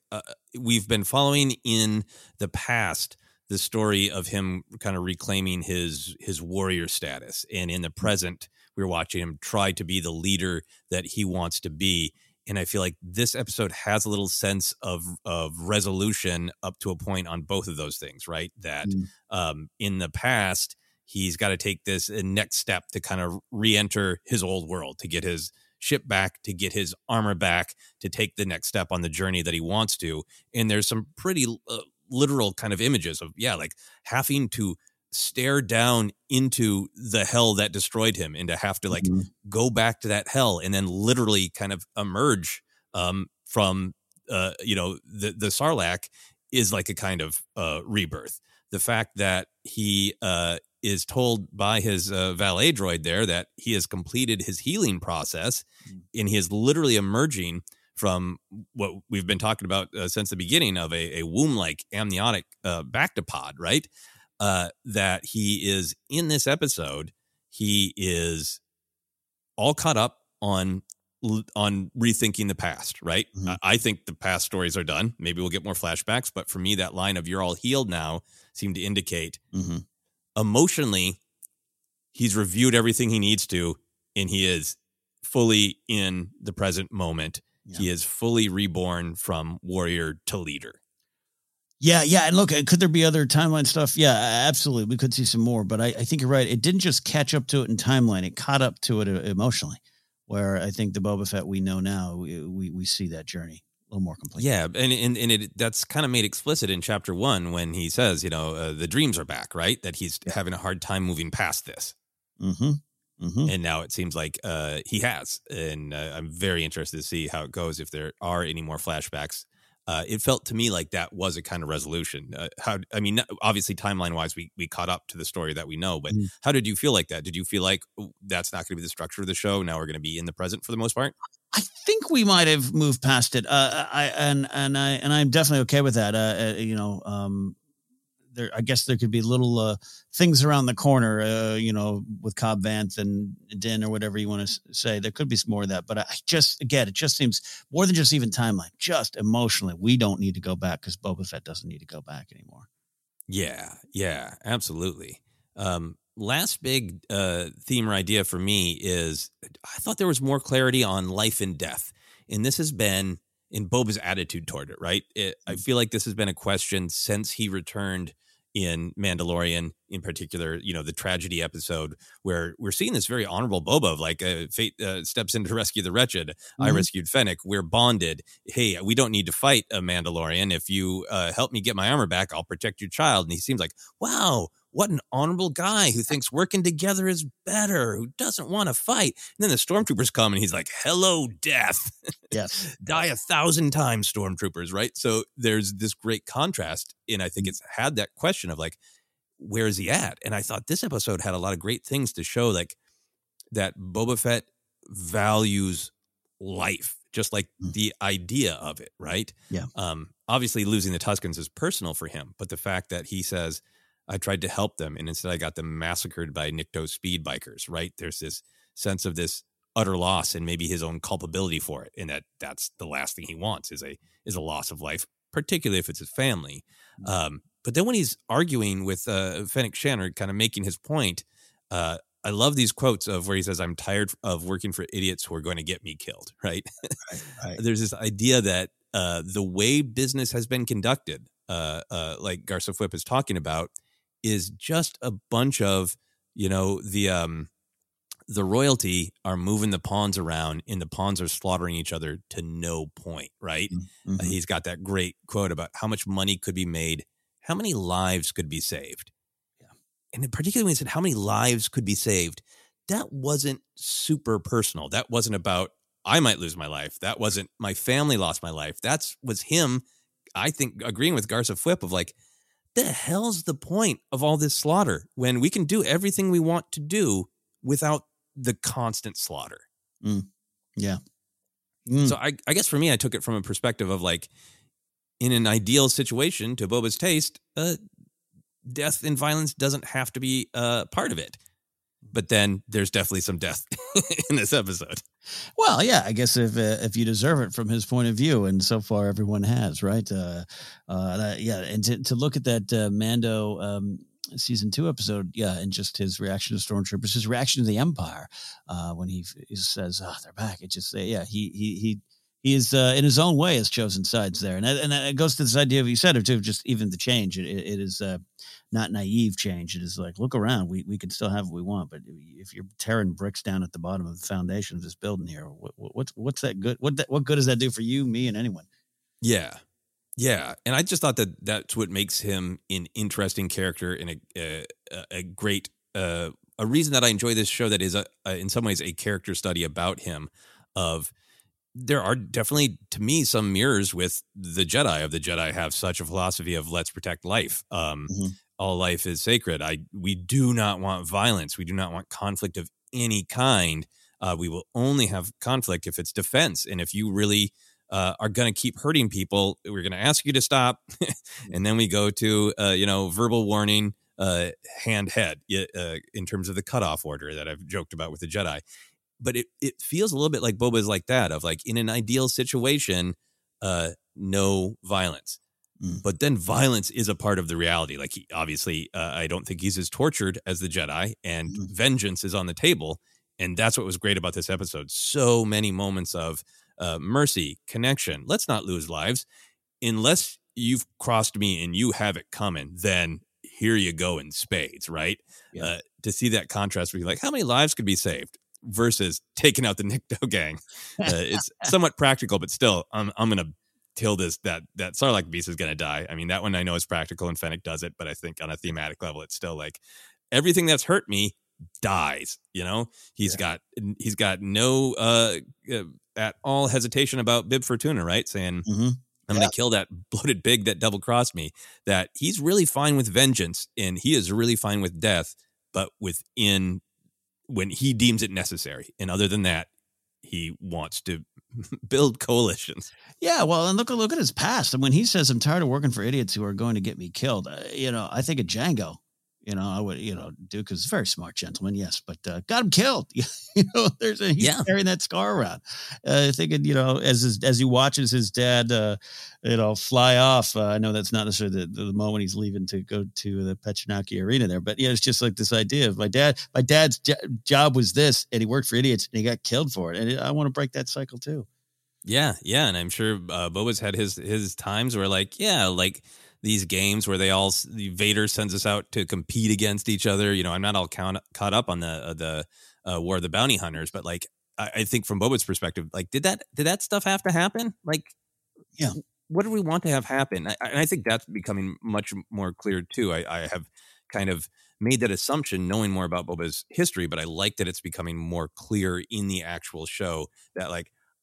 we've been following in the past the story of him kind of reclaiming his warrior status. And in the present, we're watching him try to be the leader that he wants to be. And I feel like this episode has a little sense of resolution up to a point on both of those things, right? That in the past, he's got to take this next step to kind of re-enter his old world, to get his ship back, to get his armor back, to take the next step on the journey that he wants to. And there's some pretty literal kind of images of, like having to stare down into the hell that destroyed him and to have to go back to that hell and then literally kind of emerge from the Sarlacc is like a kind of rebirth. The fact that he is told by his valet droid there that he has completed his healing process and he is literally emerging from what we've been talking about since the beginning of a womb-like amniotic bactopod, right? That he is, in this episode, he is all caught up on rethinking the past, right? Mm-hmm. I think the past stories are done. Maybe we'll get more flashbacks, but for me, that line of "you're all healed now" seemed to indicate emotionally he's reviewed everything he needs to, and he is fully in the present moment. Yeah. He is fully reborn from warrior to leader. Yeah, yeah. And look, could there be other timeline stuff? Yeah, absolutely. We could see some more, but I think you're right. It didn't just catch up to it in timeline. It caught up to it emotionally, where I think the Boba Fett we know now, we see that journey a little more complete. Yeah, and it, that's kind of made explicit in Chapter 1 when he says, you know, the dreams are back, right? That he's having a hard time moving past this. Mm-hmm. Mm-hmm. And now it seems like he has. And I'm very interested to see how it goes, if there are any more flashbacks. It felt to me like that was a kind of resolution. I mean, obviously timeline-wise, we caught up to the story that we know, but how did you feel like that? Did you feel like that's not going to be the structure of the show? Now we're going to be in the present for the most part? I think we might have moved past it. I'm definitely okay with that. There, I guess there could be little things around the corner, with Cobb Vanth and Din or whatever you want to say. There could be some more of that. But it just seems more than just even timeline, just emotionally. We don't need to go back because Boba Fett doesn't need to go back anymore. Yeah, absolutely. Last big theme or idea for me is I thought there was more clarity on life and death. And this has been in Boba's attitude toward it, right? I feel like this has been a question since he returned in Mandalorian, in particular, the tragedy episode, where we're seeing this very honorable Boba of like fate steps in to rescue the wretched. Mm-hmm. I rescued Fennec. We're bonded. Hey, we don't need to fight a Mandalorian. If you help me get my armor back, I'll protect your child. And he seems like, wow, what an honorable guy who thinks working together is better, who doesn't want to fight. And then the stormtroopers come and he's like, hello, death. Yes. Die 1,000 times, stormtroopers, right? So there's this great contrast. And I think it's had that question of like, where is he at? And I thought this episode had a lot of great things to show, like that Boba Fett values life, just like the idea of it, right? Yeah. Obviously, losing the Tuskens is personal for him, but the fact that he says, I tried to help them, and instead I got them massacred by Nikto speed bikers, right? There's this sense of this utter loss and maybe his own culpability for it, and that's the last thing he wants is a loss of life, particularly if it's his family. But then when he's arguing with Fennec Shannard, kind of making his point, I love these quotes of where he says, I'm tired of working for idiots who are going to get me killed, right? Right. There's this idea that the way business has been conducted, like Garza Fwip is talking about, is just a bunch of, the royalty are moving the pawns around and the pawns are slaughtering each other to no point, right? Mm-hmm. He's got that great quote about how much money could be made, how many lives could be saved. Yeah. And particularly when he said how many lives could be saved, that wasn't super personal. That wasn't about, I might lose my life. That wasn't, my family lost my life. That was him, I think, agreeing with Garza Fwip of like, the hell's the point of all this slaughter when we can do everything we want to do without the constant slaughter? Yeah. So I guess for me, I took it from a perspective of like, in an ideal situation to Boba's taste, death and violence doesn't have to be part of it. But then there's definitely some death in this episode. Well, yeah, I guess if you deserve it from his point of view, and so far everyone has, right? And to look at that Mando season 2 episode, and just his reaction to stormtroopers, his reaction to the Empire when he says, "Oh, they're back." It just, he is in his own way has chosen sides there, and it goes to this idea of, you said it too, just even the change. It is not naive change. It is like, look around, we can still have what we want, but if you're tearing bricks down at the bottom of the foundation of this building here, what's that good? What good does that do for you, me, and anyone? Yeah, and I just thought that that's what makes him an interesting character and a great a reason that I enjoy this show. That is in some ways a character study about him of there are definitely, to me, some mirrors with the Jedi. Of the Jedi have such a philosophy of let's protect life. All life is sacred. We do not want violence. We do not want conflict of any kind. We will only have conflict if it's defense. And if you really are going to keep hurting people, we're going to ask you to stop. And then we go to, verbal warning, hand-head in terms of the cutoff order that I've joked about with the Jedi. But it feels a little bit like Boba's like that, of like in an ideal situation, no violence. Mm. But then violence is a part of the reality. Like he, obviously, I don't think he's as tortured as the Jedi, and vengeance is on the table. And that's what was great about this episode. So many moments of mercy, connection. Let's not lose lives. Unless you've crossed me and you have it coming, then here you go in spades, right? Yeah. To see that contrast where you're like, how many lives could be saved? Versus taking out the Nikto gang. It's somewhat practical, but still, I'm gonna till this that Sarlacc beast is gonna die. I mean, that one I know is practical, and Fennec does it, but I think on a thematic level, it's still like everything that's hurt me dies. You know, he's got no at all hesitation about Bib Fortuna, right? Saying I'm gonna kill that bloated pig that double crossed me. That he's really fine with vengeance, and he is really fine with death, but within. When he deems it necessary. And other than that, he wants to build coalitions. Yeah, well, and look at his past. And when he says, I'm tired of working for idiots who are going to get me killed, I think of Django. I would, Duke is a very smart gentleman, yes, but got him killed. He's carrying that scar around. Thinking, as he watches his dad, fly off. I know that's not necessarily the moment he's leaving to go to the Pechanaki Arena there, but it's just like this idea of my dad's job was this, and he worked for idiots, and he got killed for it. And I want to break that cycle too. Yeah, and I'm sure Boba's had his times where these games where Vader sends us out to compete against each other. I'm not all caught up on the War of the Bounty Hunters, but I think from Boba's perspective, did that stuff have to happen? What do we want to have happen? And I think that's becoming much more clear too. I have kind of made that assumption knowing more about Boba's history, but I like that it's becoming more clear in the actual show that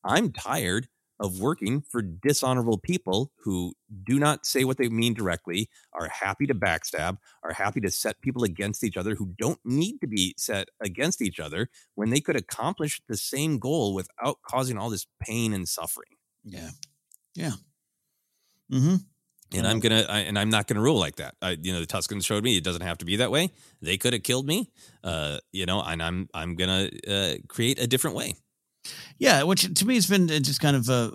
I'm tired of working for dishonorable people who do not say what they mean directly, are happy to backstab, are happy to set people against each other who don't need to be set against each other when they could accomplish the same goal without causing all this pain and suffering. Yeah. Mm-hmm. And I'm not gonna rule like that. The Tuskens showed me it doesn't have to be that way. They could have killed me, and I'm gonna create a different way. Yeah, which to me has been just kind of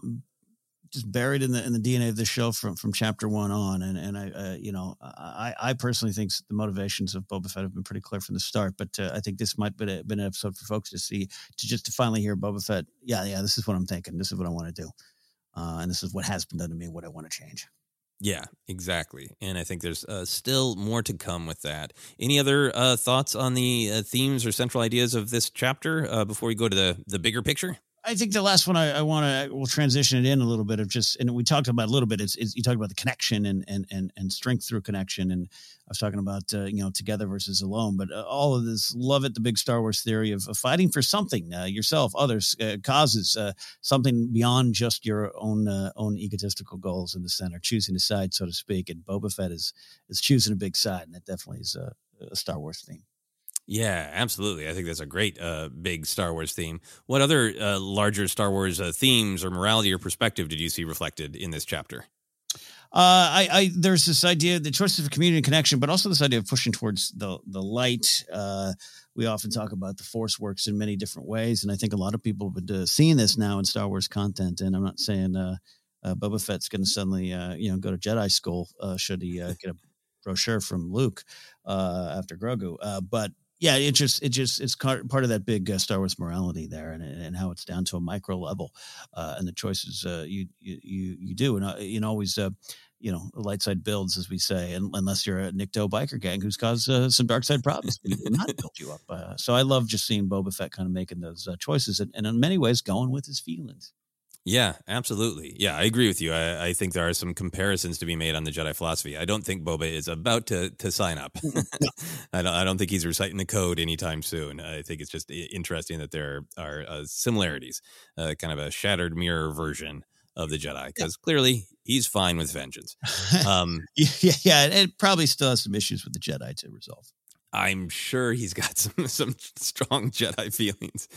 just buried in the DNA of the show from chapter one on, and I personally think the motivations of Boba Fett have been pretty clear from the start, but I think this might have been an episode for folks to see to finally hear Boba Fett. Yeah, this is what I'm thinking. This is what I want to do, and this is what has been done to me. What I want to change. Yeah, exactly. And I think there's still more to come with that. Any other thoughts on the themes or central ideas of this chapter before we go to the bigger picture? I think the last one we'll transition it in a little bit of just, and we talked about a little bit, is you talked about the connection and strength through connection. And I was talking about, together versus alone, but all of this, love it. The big Star Wars theory of fighting for something, yourself, others, causes, something beyond just your own egotistical goals in the center, choosing a side, so to speak. And Boba Fett is choosing a big side. And that definitely is a Star Wars theme. Yeah, absolutely. I think that's a great big Star Wars theme. What other larger Star Wars themes or morality or perspective did you see reflected in this chapter? There's this idea, the choices of community and connection, but also this idea of pushing towards the light. We often talk about the Force works in many different ways, and I think a lot of people have been seeing this now in Star Wars content, and I'm not saying Boba Fett's going to suddenly go to Jedi school should he get a brochure from Luke after Grogu, but yeah, it's part of that big Star Wars morality there, and how it's down to a micro level, and the choices you do, and always the light side builds, as we say, unless you're a Nikto biker gang who's caused some dark side problems, not build you up. So I love just seeing Boba Fett kind of making those choices, and in many ways going with his feelings. Yeah, absolutely. Yeah, I agree with you. I think there are some comparisons to be made on the Jedi philosophy. I don't think Boba is about to sign up. I don't think he's reciting the code anytime soon. I think it's just interesting that there are similarities, kind of a shattered mirror version of the Jedi, because clearly he's fine with vengeance. Yeah, and probably still has some issues with the Jedi to resolve. I'm sure he's got some strong Jedi feelings.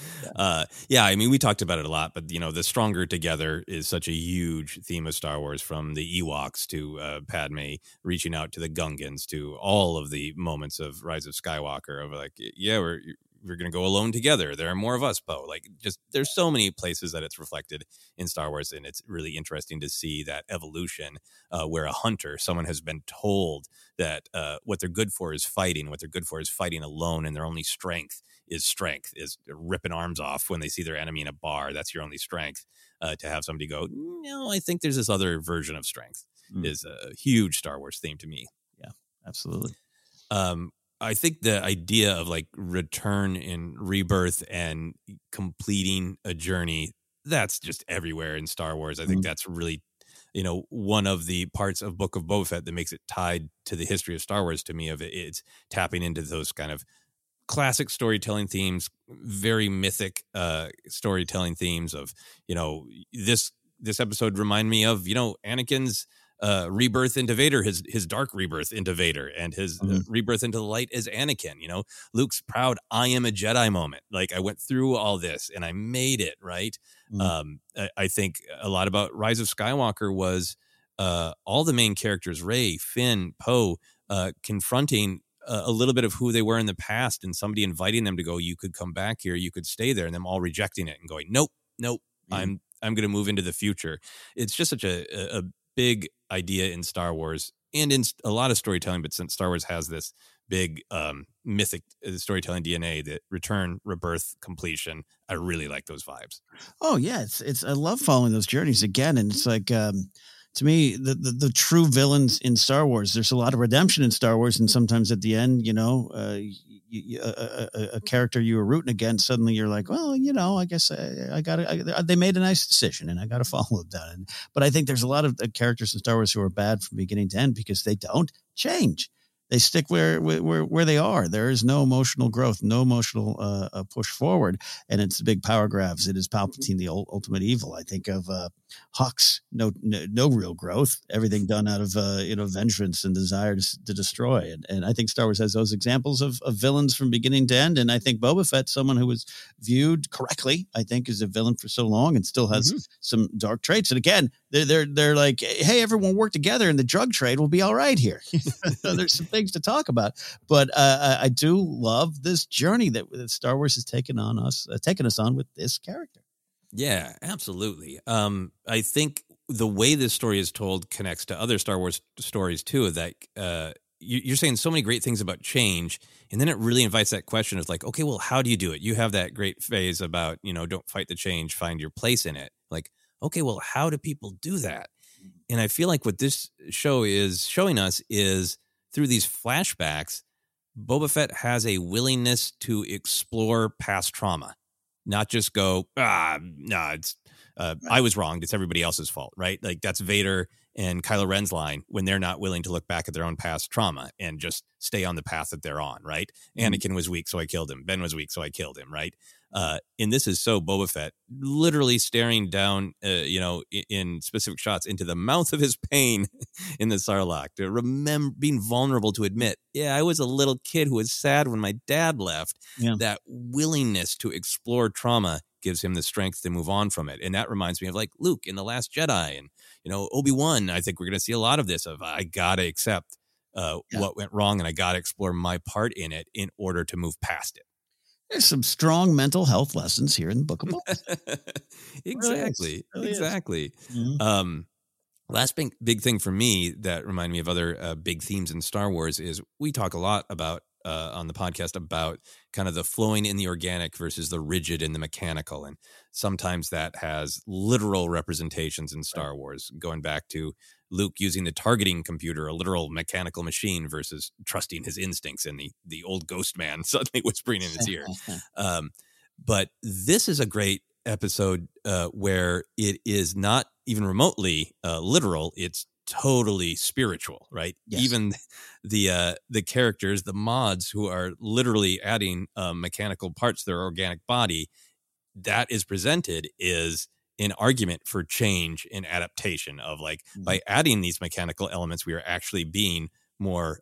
Yeah, I mean, we talked about it a lot, but, you know, the stronger together is such a huge theme of Star Wars, from the Ewoks to Padme reaching out to the Gungans to all of the moments of Rise of Skywalker, of like, yeah, we're going to go alone together. There are more of us, Poe. Like, just there's so many places that it's reflected in Star Wars, and it's really interesting to see that evolution where a hunter, someone has been told that what they're good for is fighting, what they're good for is fighting alone, and their only strength is ripping arms off when they see their enemy in a bar. That's your only strength. To have somebody go, no, I think there's this other version of strength is a huge Star Wars theme to me. Yeah, absolutely. I think the idea of like return and rebirth and completing a journey, that's just everywhere in Star Wars. I think that's really, you know, one of the parts of Book of Boba Fett that makes it tied to the history of Star Wars to me, of it's tapping into those kind of classic storytelling themes, very mythic storytelling themes of, you know, this episode remind me of, you know, Anakin's rebirth into Vader, his dark rebirth into Vader, and his rebirth into the light as Anakin. You know, Luke's proud "I am a Jedi" moment. Like, I went through all this and I made it, right? I think a lot about Rise of Skywalker was all the main characters, Rey, Finn, Poe, confronting a little bit of who they were in the past, and somebody inviting them to go, you could come back here, you could stay there, and them all rejecting it and going, nope, I'm going to move into the future. It's just such a big idea in Star Wars and in a lot of storytelling, but since Star Wars has this big mythic storytelling DNA, that return, rebirth, completion, I really like those vibes. Oh yeah, it's I love following those journeys again, and it's like to me the true villains in Star Wars. There's a lot of redemption in Star Wars, and sometimes at the end, you know, a character you were rooting against, suddenly you're like, well, you know, I guess they made a nice decision and I got to follow them down. But I think there's a lot of characters in Star Wars who are bad from beginning to end because they don't change. They stick where they are. There is no emotional growth, no emotional push forward. And it's big power grabs. It is Palpatine, the ultimate evil. I think of Hux, no real growth, everything done out of vengeance and desire to destroy. And I think Star Wars has those examples of villains from beginning to end. And I think Boba Fett, someone who was viewed correctly, I think, is a villain for so long and still has some dark traits. And again, they're like, hey, everyone work together and the drug trade will be all right here. So there's some things to talk about, but I do love this journey that Star Wars has taken us on with this character. Yeah, absolutely. I think the way this story is told connects to other Star Wars stories too. That you're saying so many great things about change, and then it really invites that question of like, okay, well, how do you do it? You have that great phase about, you know, don't fight the change, find your place in it. Like, okay, well, how do people do that? And I feel like what this show is showing us is, through these flashbacks, Boba Fett has a willingness to explore past trauma, not just go, it's I was wronged, it's everybody else's fault, right? Like, that's Vader and Kylo Ren's line when they're not willing to look back at their own past trauma and just stay on the path that they're on, right? Anakin was weak, so I killed him. Ben was weak, so I killed him, right? And this is so Boba Fett, literally staring down, in specific shots into the mouth of his pain in the Sarlacc, to remember being vulnerable to admit, I was a little kid who was sad when my dad left. Yeah. That willingness to explore trauma gives him the strength to move on from it. And that reminds me of like Luke in The Last Jedi and, you know, Obi-Wan. I think we're going to see a lot of this of, I got to accept what went wrong, and I got to explore my part in it in order to move past it. There's some strong mental health lessons here in the Book of Boba. Exactly. Mm-hmm. Last big thing for me that reminded me of other big themes in Star Wars is we talk a lot about on the podcast about kind of the flowing in the organic versus the rigid in the mechanical. And sometimes that has literal representations in Star Wars, going back to Luke using the targeting computer, a literal mechanical machine, versus trusting his instincts and the old ghost man suddenly whispering in his ear. But this is a great episode where it is not even remotely literal. It's totally spiritual, right? Yes. Even the characters, the mods who are literally adding mechanical parts to their organic body, that is presented is an argument for change and adaptation of like, by adding these mechanical elements, we are actually being more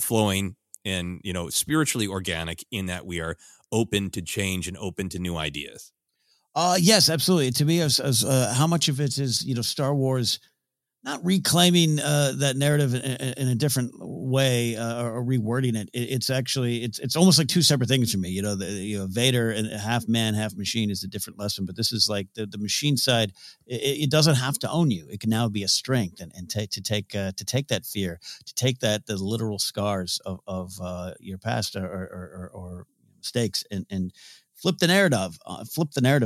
flowing and, you know, spiritually organic in that we are open to change and open to new ideas. Yes, absolutely. To me, as how much of it is, you know, Star Wars not reclaiming that narrative in a different way or rewording it. It's actually it's almost like two separate things for me. You know, Vader and half man, half machine is a different lesson, but this is like the machine side. It doesn't have to own you. It can now be a strength and to take that fear, to take that the literal scars of your past or mistakes and flip the narrative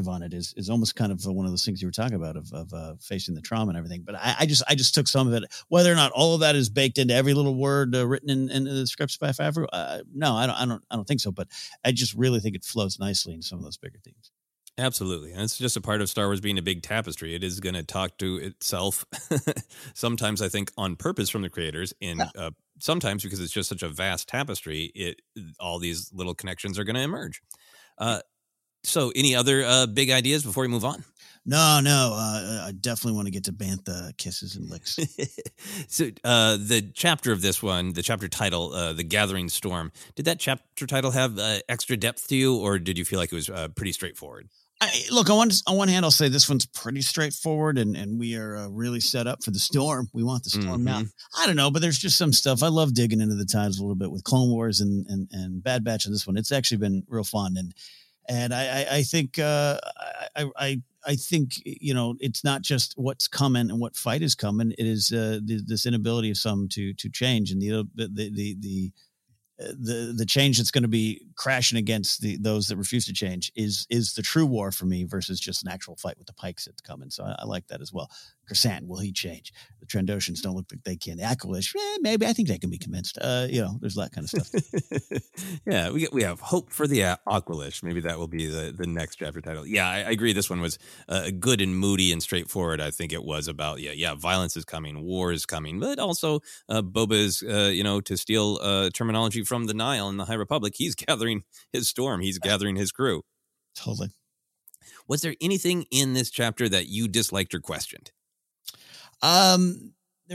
on it is almost kind of one of those things you were talking about of facing the trauma and everything. But I just took some of it, whether or not all of that is baked into every little word written in the scripts by Favreau. No, I don't think so. But I just really think it flows nicely in some of those bigger themes. Absolutely. And it's just a part of Star Wars being a big tapestry. It is going to talk to itself sometimes, I think, on purpose from the creators, and sometimes because it's just such a vast tapestry, all these little connections are going to emerge. So any other big ideas before we move on? No. I definitely want to get to Bantha kisses and licks. So the chapter of this one, the chapter title, The Gathering Storm, did that chapter title have extra depth to you, or did you feel like it was pretty straightforward? On one hand, I'll say this one's pretty straightforward, and we are really set up for the storm. We want the storm now. I don't know, but there's just some stuff. I love digging into the times a little bit with Clone Wars and Bad Batch and this one. It's actually been real fun, and I think I think, you know, it's not just what's coming and what fight is coming. It is this inability of some to change, and the change that's going to be crashing against those that refuse to change is the true war for me, versus just an actual fight with the Pikes that's coming. So I like that as well. Kharsant, will he change? The Trandoshans don't look like they can. Aqualish, maybe. I think they can be convinced. There's that kind of stuff. Yeah, we have hope for the Aqualish. Maybe that will be the next chapter title. Yeah, I agree. This one was good and moody and straightforward. I think it was about violence is coming, war is coming, but also Boba's to steal terminology from the Nile in the High Republic, he's gathering his storm. He's gathering his crew. Totally. Was there anything in this chapter that you disliked or questioned? There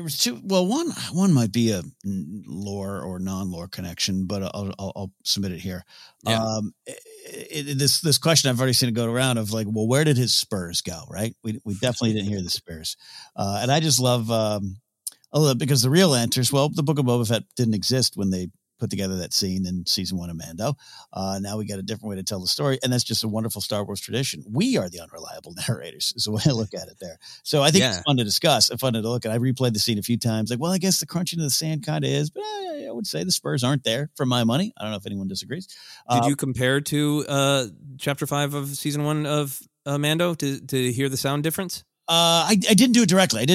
was two. Well, one might be a lore or non-lore connection, but I'll submit it here. Yeah. This question I've already seen it go around of like, well, where did his spurs go? Right. We definitely didn't hear the spurs. And I just love, because the real answer is, well, the Book of Boba Fett didn't exist when they put together that scene in season 1 of Mando. Now we got a different way to tell the story. And that's just a wonderful Star Wars tradition. We are the unreliable narrators is the way I look at it there. So I think it's fun to discuss and fun to look at. I replayed the scene a few times. Like, well, I guess the crunching of the sand kind of is, but I would say the spurs aren't there for my money. I don't know if anyone disagrees. Did you compare to chapter 5 of season 1 of Mando to hear the sound difference? I didn't do it directly. I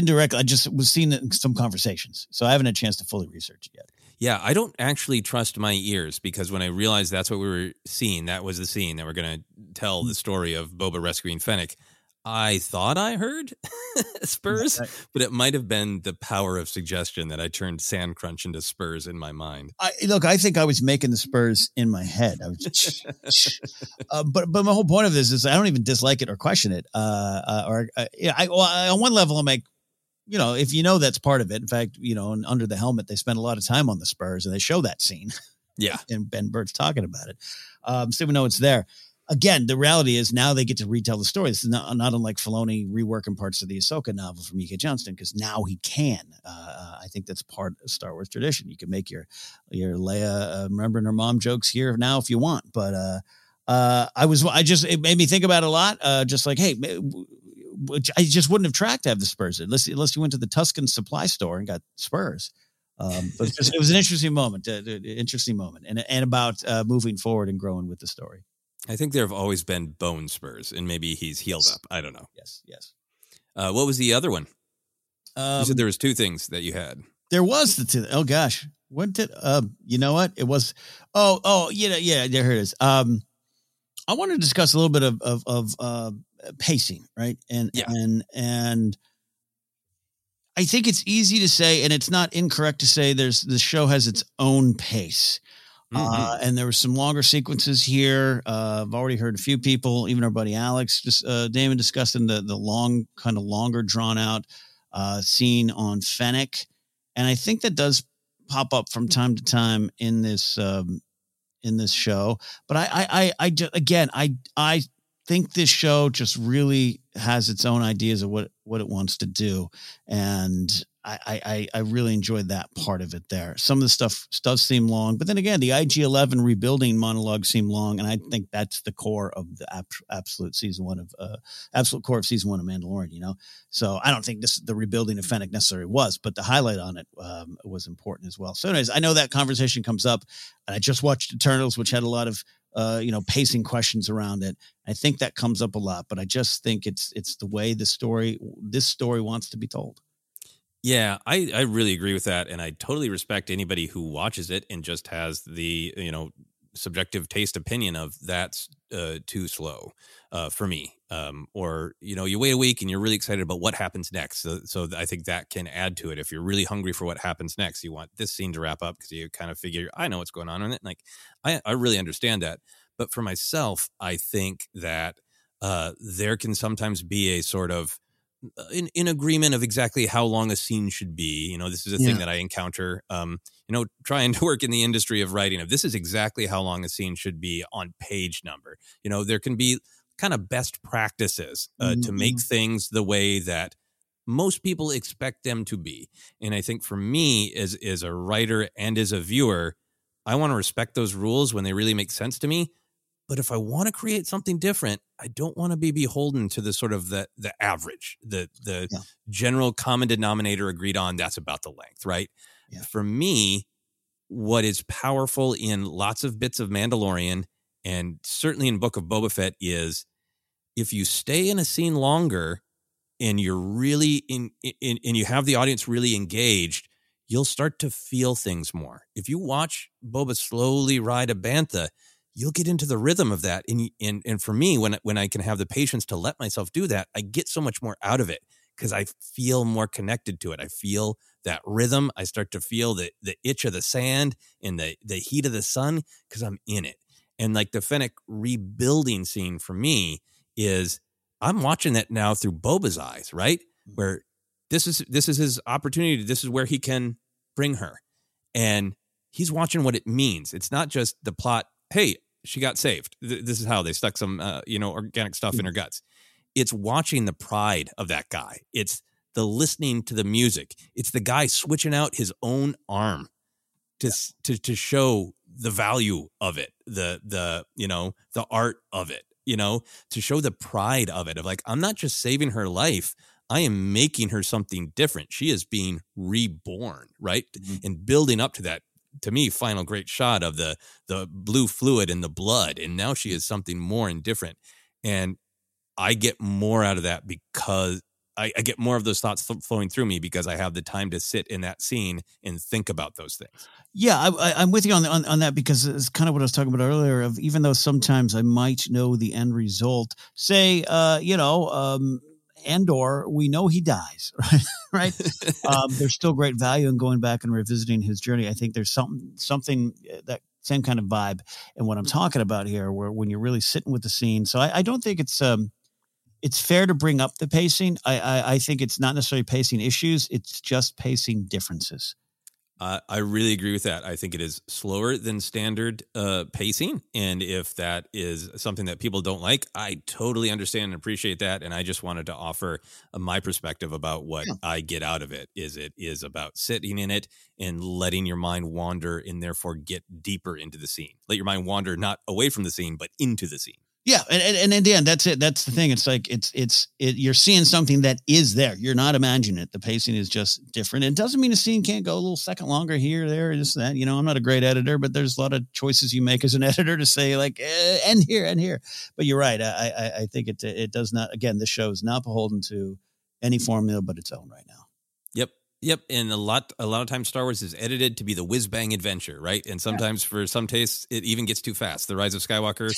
just was seeing it in some conversations. So I haven't had a chance to fully research it yet. Yeah, I don't actually trust my ears, because when I realized that's what we were seeing, that was the scene that we're going to tell the story of Boba rescuing Fennec, I thought I heard spurs, but it might have been the power of suggestion that I turned sand crunch into spurs in my mind. I think I was making the spurs in my head. I was, but my whole point of this is I don't even dislike it or question it. On one level, I'm like, you know, if you know that's part of it. In fact, you know, and Under the Helmet, they spend a lot of time on the spurs, and they show that scene. Yeah. And Ben Burtt's talking about it. So we know it's there. Again, the reality is now they get to retell the story. This is not unlike Filoni reworking parts of the Ahsoka novel from E.K. Johnston, because now he can. I think that's part of Star Wars tradition. You can make your Leia remembering her mom jokes here now if you want. But it made me think about it a lot. Just like, hey, which I just wouldn't have tracked to have the spurs unless you went to the Tuskens supply store and got spurs. But it was an interesting moment, and about moving forward and growing with the story. I think there have always been bone spurs, and maybe he's healed up. I don't know. Yes. What was the other one? You said there was two things that you had. There was the two. Oh gosh, what did? You know what? It was. Oh, yeah. There it is. I want to discuss a little bit of pacing, right? And I think it's easy to say, and it's not incorrect to say, the show has its own pace. And there were some longer sequences here. I've already heard a few people, even our buddy Alex, Damon discussing the long, kind of longer drawn out scene on Fennec. And I think that does pop up from time to time in this show. But I think this show just really has its own ideas of what it wants to do. And I really enjoyed that part of it there. Some of the stuff does seem long, but then again, the IG-11 rebuilding monologue seemed long. And I think that's the core of the absolute core of season one of Mandalorian, you know? So I don't think the rebuilding of Fennec necessarily was, but the highlight on it was important as well. So anyways, I know that conversation comes up, and I just watched Eternals, which had a lot of, pacing questions around it. I think that comes up a lot, but I just think it's the way this story wants to be told. Yeah, I really agree with that, and I totally respect anybody who watches it and just has the, subjective taste opinion of that's too slow for me. Or, you wait a week and you're really excited about what happens next. So I think that can add to it. If you're really hungry for what happens next, you want this scene to wrap up because you kind of figure, I know what's going on in it. Like, I really understand that. But for myself, I think that there can sometimes be a sort of, in agreement of exactly how long a scene should be. This is a thing that I encounter, trying to work in the industry of writing, of this is exactly how long a scene should be on page number. There can be kind of best practices to make things the way that most people expect them to be. And I think for me as a writer and as a viewer, I want to respect those rules when they really make sense to me. But if I want to create something different, I don't want to be beholden to the sort of the average, the general common denominator agreed on. That's about the length, right? Yeah. For me, what is powerful in lots of bits of Mandalorian, and certainly in Book of Boba Fett, is if you stay in a scene longer and you're really in and you have the audience really engaged, you'll start to feel things more. If you watch Boba slowly ride a bantha, you'll get into the rhythm of that. And for me, when I can have the patience to let myself do that, I get so much more out of it because I feel more connected to it. I feel that rhythm. I start to feel the itch of the sand and the heat of the sun because I'm in it. And like the Fennec rebuilding scene for me is, I'm watching that now through Boba's eyes, right? Where this is his opportunity. This is where he can bring her. And he's watching what it means. It's not just the plot, hey, she got saved. This is how they stuck some, organic stuff in her guts. It's watching the pride of that guy. It's the listening to the music. It's the guy switching out his own arm to show the value of it, the art of it, to show the pride of it, of like, I'm not just saving her life. I am making her something different. She is being reborn, right? Mm-hmm. And building up to that, to me, final great shot of the blue fluid and the blood. And now she is something more and different. And I get more out of that because I get more of those thoughts flowing through me because I have the time to sit in that scene and think about those things. Yeah. I'm with you on that because it's kind of what I was talking about earlier of, even though sometimes I might know the end result, say, Andor, we know he dies, right? There's still great value in going back and revisiting his journey. I think there's something that same kind of vibe in what I'm talking about here, where when you're really sitting with the scene. So I don't think it's fair to bring up the pacing. I think it's not necessarily pacing issues. It's just pacing differences. I really agree with that. I think it is slower than standard pacing. And if that is something that people don't like, I totally understand and appreciate that. And I just wanted to offer my perspective about what I get out of it. It is about sitting in it and letting your mind wander and therefore get deeper into the scene. Let your mind wander not away from the scene, but into the scene. Yeah. And in the end, that's it. That's the thing. It's like, you're seeing something that is there. You're not imagining it. The pacing is just different. It doesn't mean a scene can't go a little second longer here, there, this, that, I'm not a great editor, but there's a lot of choices you make as an editor to say like, end here. But you're right. I think it does not, again, this show is not beholden to any formula but its own right now. Yep. Yep, and a lot of times Star Wars is edited to be the whiz-bang adventure, right? And sometimes for some tastes, it even gets too fast. The Rise of Skywalker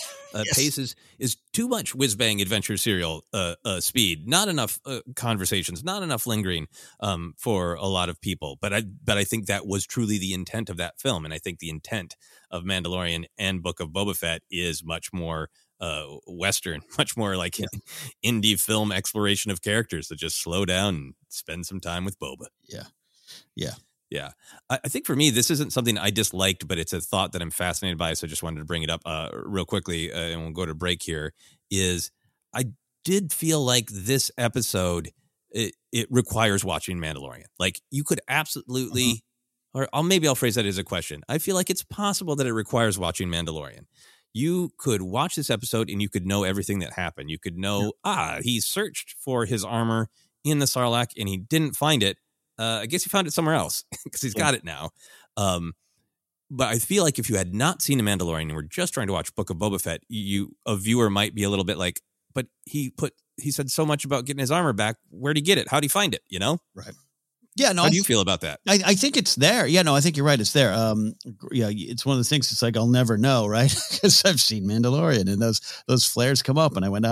pace is too much whiz-bang adventure serial speed. Not enough conversations, not enough lingering for a lot of people. But I think that was truly the intent of that film, and I think the intent of Mandalorian and Book of Boba Fett is much more Western, much more like indie film exploration of characters that just slow down and spend some time with Boba. Yeah. I think for me, this isn't something I disliked, but it's a thought that I'm fascinated by. So I just wanted to bring it up real quickly, and we'll go to break here, is I did feel like this episode, it requires watching Mandalorian. Like you could absolutely... Uh-huh. Or I'll phrase that as a question. I feel like it's possible that it requires watching Mandalorian. You could watch this episode and you could know everything that happened. You could know, he searched for his armor in the Sarlacc and he didn't find it. I guess he found it somewhere else because he's got it now. But I feel like if you had not seen The Mandalorian and were just trying to watch Book of Boba Fett, a viewer might be a little bit like, but he said so much about getting his armor back. Where'd he get it? How'd he find it? You know? Right. Yeah, no. How do you feel about that? I think it's there. Yeah, no, I think you're right. It's there. Yeah, it's one of the things. It's like I'll never know, right? Because I've seen Mandalorian, and those flares come up, and I went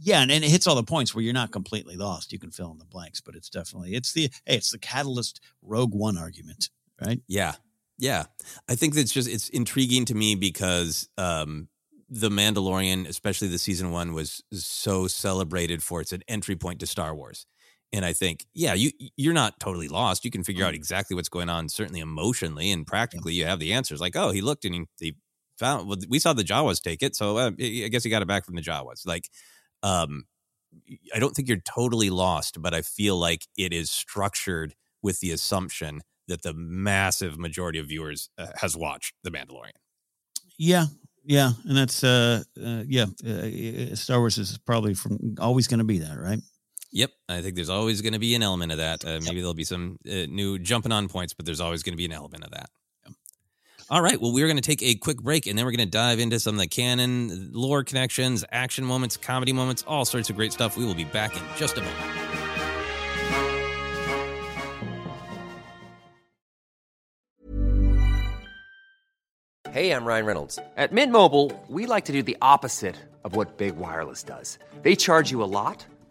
yeah, and it hits all the points where you're not completely lost. You can fill in the blanks, but it's definitely it's the catalyst Rogue One argument, right? Yeah. I think that's just it's intriguing to me because The Mandalorian, especially the season one, was so celebrated for it's an entry point to Star Wars. And I think, you're not totally lost. You can figure out exactly what's going on, certainly emotionally and practically. You have the answers. Like, oh, he looked and he found. Well, we saw the Jawas take it, so I guess he got it back from the Jawas. Like, I don't think you're totally lost, but I feel like it is structured with the assumption that the massive majority of viewers has watched The Mandalorian. Yeah, and that's Star Wars is probably always going to be that, right? Yep, I think there's always going to be an element of that. Maybe there'll be some new jumping on points, but there's always going to be an element of that. Yep. All right, well, we're going to take a quick break, and then we're going to dive into some of the canon, lore connections, action moments, comedy moments, all sorts of great stuff. We will be back in just a moment. Hey, I'm Ryan Reynolds. At Mint Mobile, we like to do the opposite of what Big Wireless does. They charge you a lot.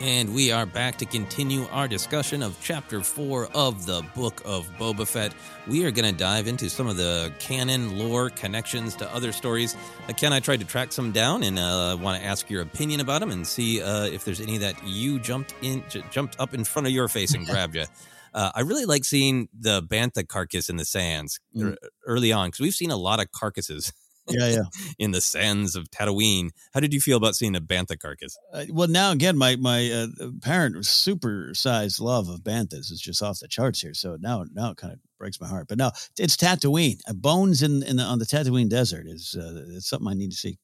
And we are back to continue our discussion of Chapter 4 of the Book of Boba Fett. We are going to dive into some of the canon lore connections to other stories. Ken, I tried to track some down, and want to ask your opinion about them and see if there's any that you jumped up in front of your face and grabbed you. I really like seeing the Bantha carcass in the sands early on, because we've seen a lot of carcasses. In the sands of Tatooine. How did you feel about seeing a bantha carcass? Well, now again, my apparent super-sized love of banthas is just off the charts here. So now it kind of breaks my heart. But no, it's Tatooine. Bones on the Tatooine desert is it's something I need to see.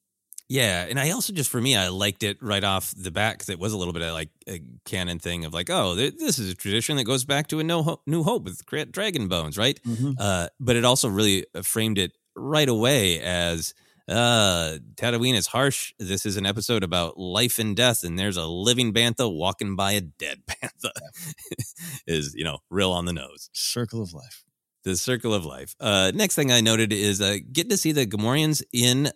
Yeah, and I also just, for me, I liked it right off the bat because it was a little bit of like a canon thing of like, oh, this is a tradition that goes back to a New Hope with dragon bones, right? Mm-hmm. But it also really framed it right away as Tatooine is harsh. This is an episode about life and death, and there's a living bantha walking by a dead bantha. Is real on the nose. Circle of life. The circle of life. Next thing I noted is getting to see the Gamorreans in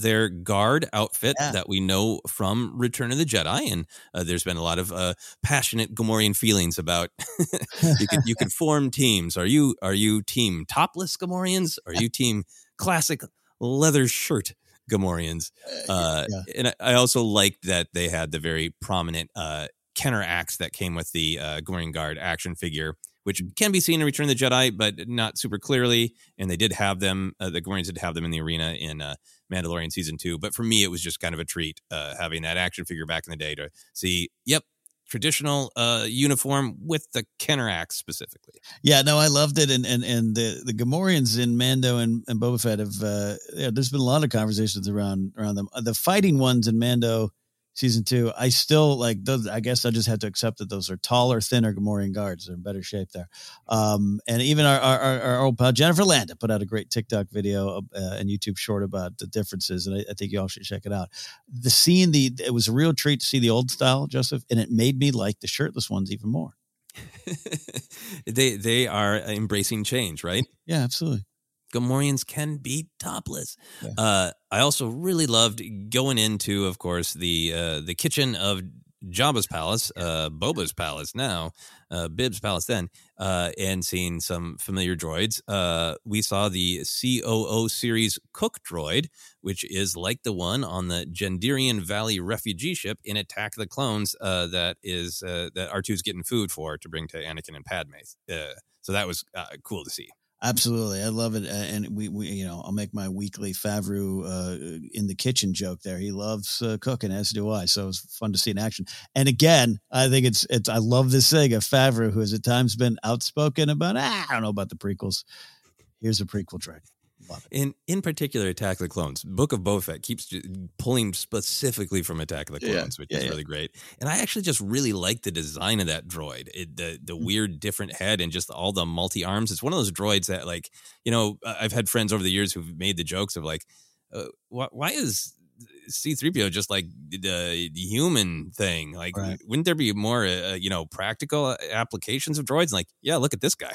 their guard outfit that we know from Return of the Jedi, and there's been a lot of passionate Gamorrean feelings about you can form teams. Are you team topless Gamorreans? Are you team classic leather shirt Gamorreans? And I also liked that they had the very prominent Kenner axe that came with the Gamorrean guard action figure, which can be seen in Return of the Jedi, but not super clearly. And they did have them, the Gamorreans did have them in the arena in Mandalorian Season 2. But for me, it was just kind of a treat having that action figure back in the day to see, traditional uniform with the Kenner axe specifically. Yeah, no, I loved it. And the Gamorreans in Mando and Boba Fett have, there's been a lot of conversations around them. The fighting ones in Mando Season 2, I still like those. I guess I just have to accept that those are taller, thinner Gamorrean guards. They're in better shape there. And even our old pal Jennifer Landa put out a great TikTok video and YouTube short about the differences, and I think y'all should check it out. It was a real treat to see the old style, Joseph, and it made me like the shirtless ones even more. They are embracing change, right? Yeah, absolutely. Gamorreans can be topless. Yeah. I also really loved going into, of course, the kitchen of Jabba's palace, Boba's palace now, Bib's palace then, and seeing some familiar droids. We saw the COO series cook droid, which is like the one on the Jandarian Valley refugee ship in Attack of the Clones that R2's getting food for to bring to Anakin and Padme. So that was cool to see. Absolutely. I love it. And we I'll make my weekly Favreau in the kitchen joke there. He loves cooking, as do I. So it was fun to see in action. And again, I think it's I love this thing of Favreau, who has at times been outspoken about, I don't know about the prequels. Here's a prequel trick. Love it. In particular, Attack of the Clones. Book of Boba Fett keeps pulling specifically from Attack of the Clones, which is really great. And I actually just really like the design of that droid. The weird different head and just all the multi arms. It's one of those droids that, like, I've had friends over the years who've made the jokes of like, why is C-3PO just like the human thing? Like, Wouldn't there be more, practical applications of droids? And like, look at this guy.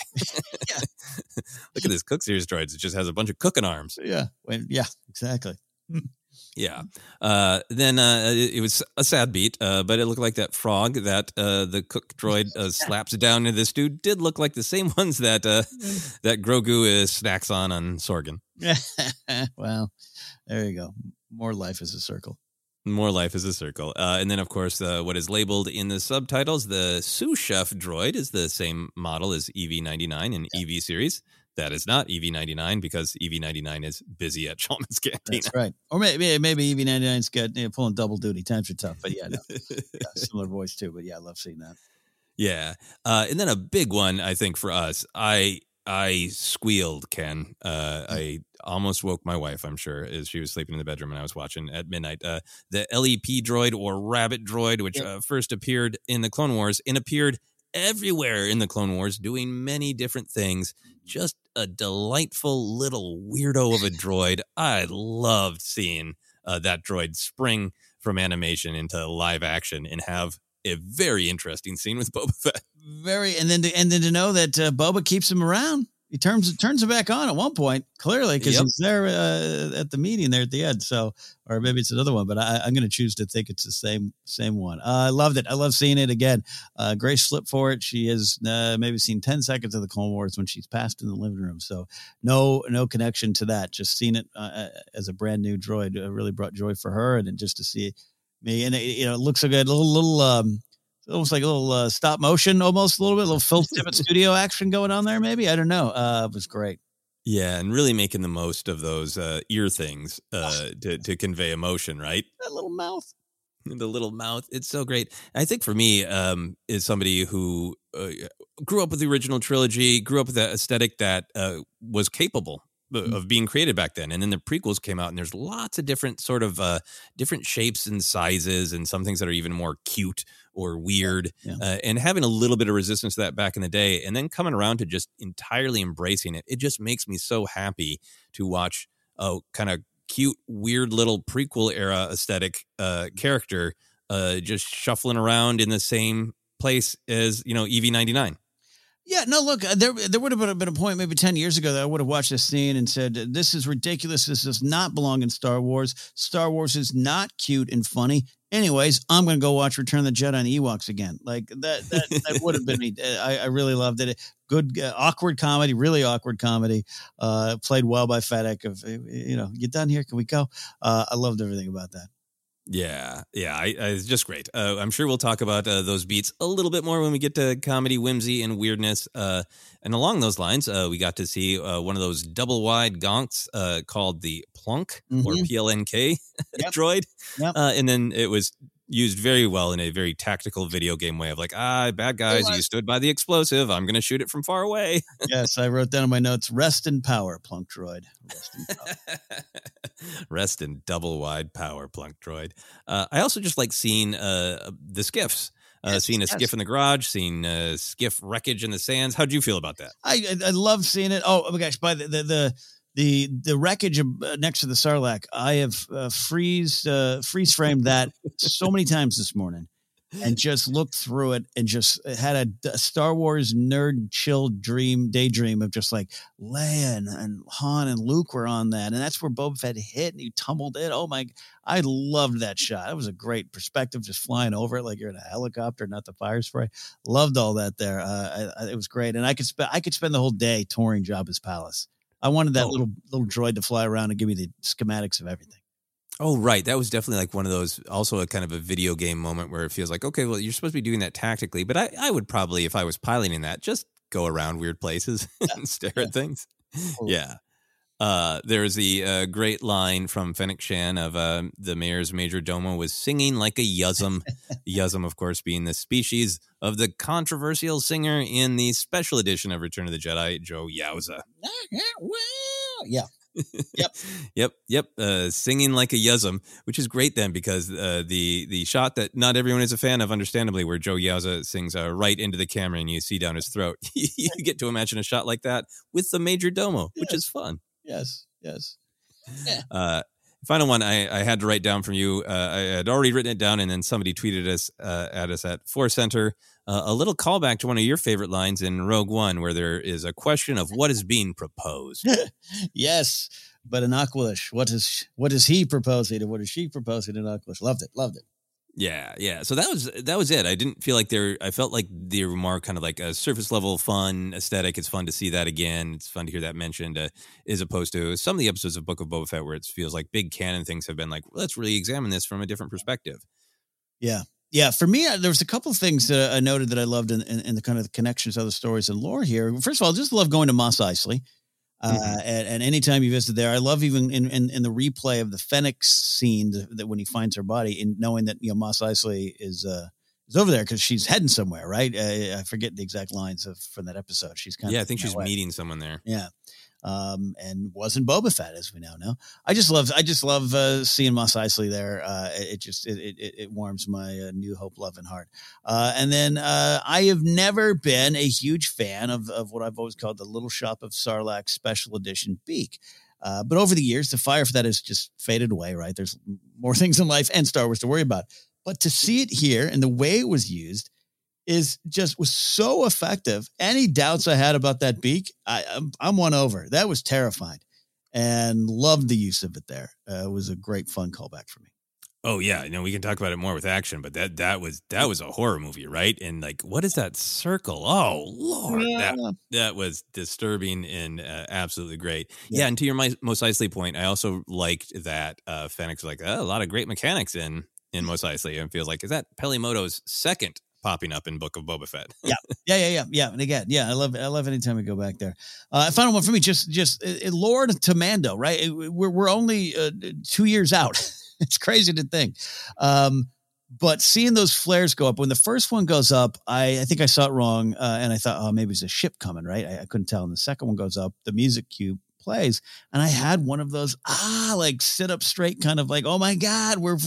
Look at this Cook Series droids. It just has a bunch of cooking arms. Yeah. Yeah, exactly. Yeah. Then it was a sad beat, but it looked like that frog that the cook droid slaps down into this dude did look like the same ones that that Grogu snacks on Sorgan. Well, there you go. More life is a circle. More life is a circle. And then, of course, what is labeled in the subtitles, the sous chef droid is the same model as EV-99 in EV series. That is not EV-99 because EV-99 is busy at Chalmers Cantina. That's right. Or maybe EV-99's got, pulling double duty. Times are tough, but yeah, no. Similar voice too, but yeah, I love seeing that. Yeah. And then a big one, I think, for us, I squealed, Ken. I almost woke my wife, I'm sure, as she was sleeping in the bedroom and I was watching at midnight. The LEP droid or rabbit droid, which first appeared in the Clone Wars and appeared everywhere in the Clone Wars, doing many different things. Just a delightful little weirdo of a droid. I loved seeing that droid spring from animation into live action and have a very interesting scene with Boba Fett. And then to know that Boba keeps him around. He turns him back on at one point, clearly, because he's there at the meeting there at the end. So, or maybe it's another one, but I'm going to choose to think it's the same one. I loved it. I love seeing it again. Grace slipped for it. She has maybe seen 10 seconds of the Clone Wars when she's passed in the living room. So no connection to that. Just seeing it as a brand new droid really brought joy for her. And just to see me, and it looks so good. Little almost like a little stop motion, almost a little bit, a little Phil Tippett studio action going on there, maybe. I don't know. It was great. Yeah, and really making the most of those ear things to convey emotion, right? That little mouth. The little mouth. It's so great. I think for me, is somebody who grew up with the original trilogy, grew up with that aesthetic that was capable of being created back then. And then the prequels came out and there's lots of different sort of different shapes and sizes and some things that are even more cute or weird and having a little bit of resistance to that back in the day and then coming around to just entirely embracing it. It just makes me so happy to watch a kind of cute, weird little prequel era aesthetic character just shuffling around in the same place as, EV-99. Yeah, no, look, there would have been a point maybe 10 years ago that I would have watched this scene and said, this is ridiculous. This does not belong in Star Wars. Star Wars is not cute and funny. Anyways, I'm going to go watch Return of the Jedi and Ewoks again. Like that would have been me. I really loved it. Good, awkward comedy, really awkward comedy. Played well by Fennec of, get down here. Can we go? I loved everything about that. Yeah, it's just great. I'm sure we'll talk about those beats a little bit more when we get to comedy, whimsy, and weirdness. And along those lines, we got to see one of those double-wide gonks called the Plunk, or PLNK droid. Yep. And then it was used very well in a very tactical video game way of like, bad guys, you stood by the explosive. I'm going to shoot it from far away. Yes, I wrote down in my notes, rest in power, Plunk Droid. Rest in power. Rest in double wide power, Plunk Droid. I also just like seeing the skiffs. Seeing a skiff in the garage, seeing skiff wreckage in the sands. How'd you feel about that? I love seeing it. Oh my gosh, by the wreckage next to the Sarlacc, I have freeze framed that so many times this morning and just looked through it and just had a Star Wars nerd chill daydream of just like Leia and Han and Luke were on that. And that's where Boba Fett hit and he tumbled in. Oh my, I loved that shot. That was a great perspective, just flying over it like you're in a helicopter, not the fire spray. Loved all that there. It was great. And I could spend the whole day touring Jabba's palace. I wanted that little droid to fly around and give me the schematics of everything. Oh, right. That was definitely like one of those, also a kind of a video game moment where it feels like, okay, well, you're supposed to be doing that tactically, but I would probably, if I was piloting that, just go around weird places and stare at things. Totally. Yeah. There's the great line from Fennec Shan of the mayor's major domo was singing like a Yuzum. Yuzum, of course, being the species of the controversial singer in the special edition of Return of the Jedi, Joe Yauza. Yeah. Yep. Singing like a Yuzum, which is great then because the shot that not everyone is a fan of, understandably, where Joe Yauza sings right into the camera and you see down his throat. You get to imagine a shot like that with the major domo, which is fun. Yes. Yeah. Final one I had to write down from you. I had already written it down, and then somebody tweeted us at 4Center. A little callback to one of your favorite lines in Rogue One, where there is a question of what is being proposed. Yes, but in Aqualish, what is he proposing, and what is she proposing in Aqualish? Loved it. Yeah. So that was it. I didn't feel like I felt like they were more kind of like a surface level fun aesthetic. It's fun to see that again. It's fun to hear that mentioned, as opposed to some of the episodes of Book of Boba Fett where it feels like big canon things have been like, let's really examine this from a different perspective. Yeah. Yeah. For me, there was a couple of things that I noted that I loved in the kind of the connections to other stories and lore here. First of all, I just love going to Mos Eisley. And anytime you visit there, I love even in the replay of the Fennec's scene that when he finds her body, and knowing that, you know, Mos Eisley is over there because she's heading somewhere, right? I forget the exact lines from that episode. She's kind of, I think she's meeting someone there. Yeah. And wasn't Boba Fett, as we now know. I just love seeing Mos Eisley there. It warms my new hope, love, and heart. And then I have never been a huge fan of what I've always called the Little Shop of Sarlacc Special Edition Beak. But over the years, the fire for that has just faded away, right? There's more things in life and Star Wars to worry about. But to see it here and the way it was used was so effective. Any doubts I had about that beak, I'm won over. That was terrifying, and loved the use of it there. It was a great fun callback for me. Oh yeah, you know, we can talk about it more with action, but that was a horror movie, right? And like, what is that circle? Oh Lord, yeah. That was disturbing and absolutely great. Yeah, and to your Mos Eisley point, I also liked that Fennec's like a lot of great mechanics in Mos Eisley, and feels like, is that Pelimoto's second popping up in Book of Boba Fett? Yeah. And again, yeah, I love anytime we go back there. Final one for me, just Lord to Mando, right? We're only 2 years out. It's crazy to think. But seeing those flares go up, when the first one goes up, I think I saw it wrong. And I thought, oh, maybe it's a ship coming, right? I couldn't tell. And the second one goes up, the music cue plays, and I had one of those, like sit up straight kind of like, oh my God, we're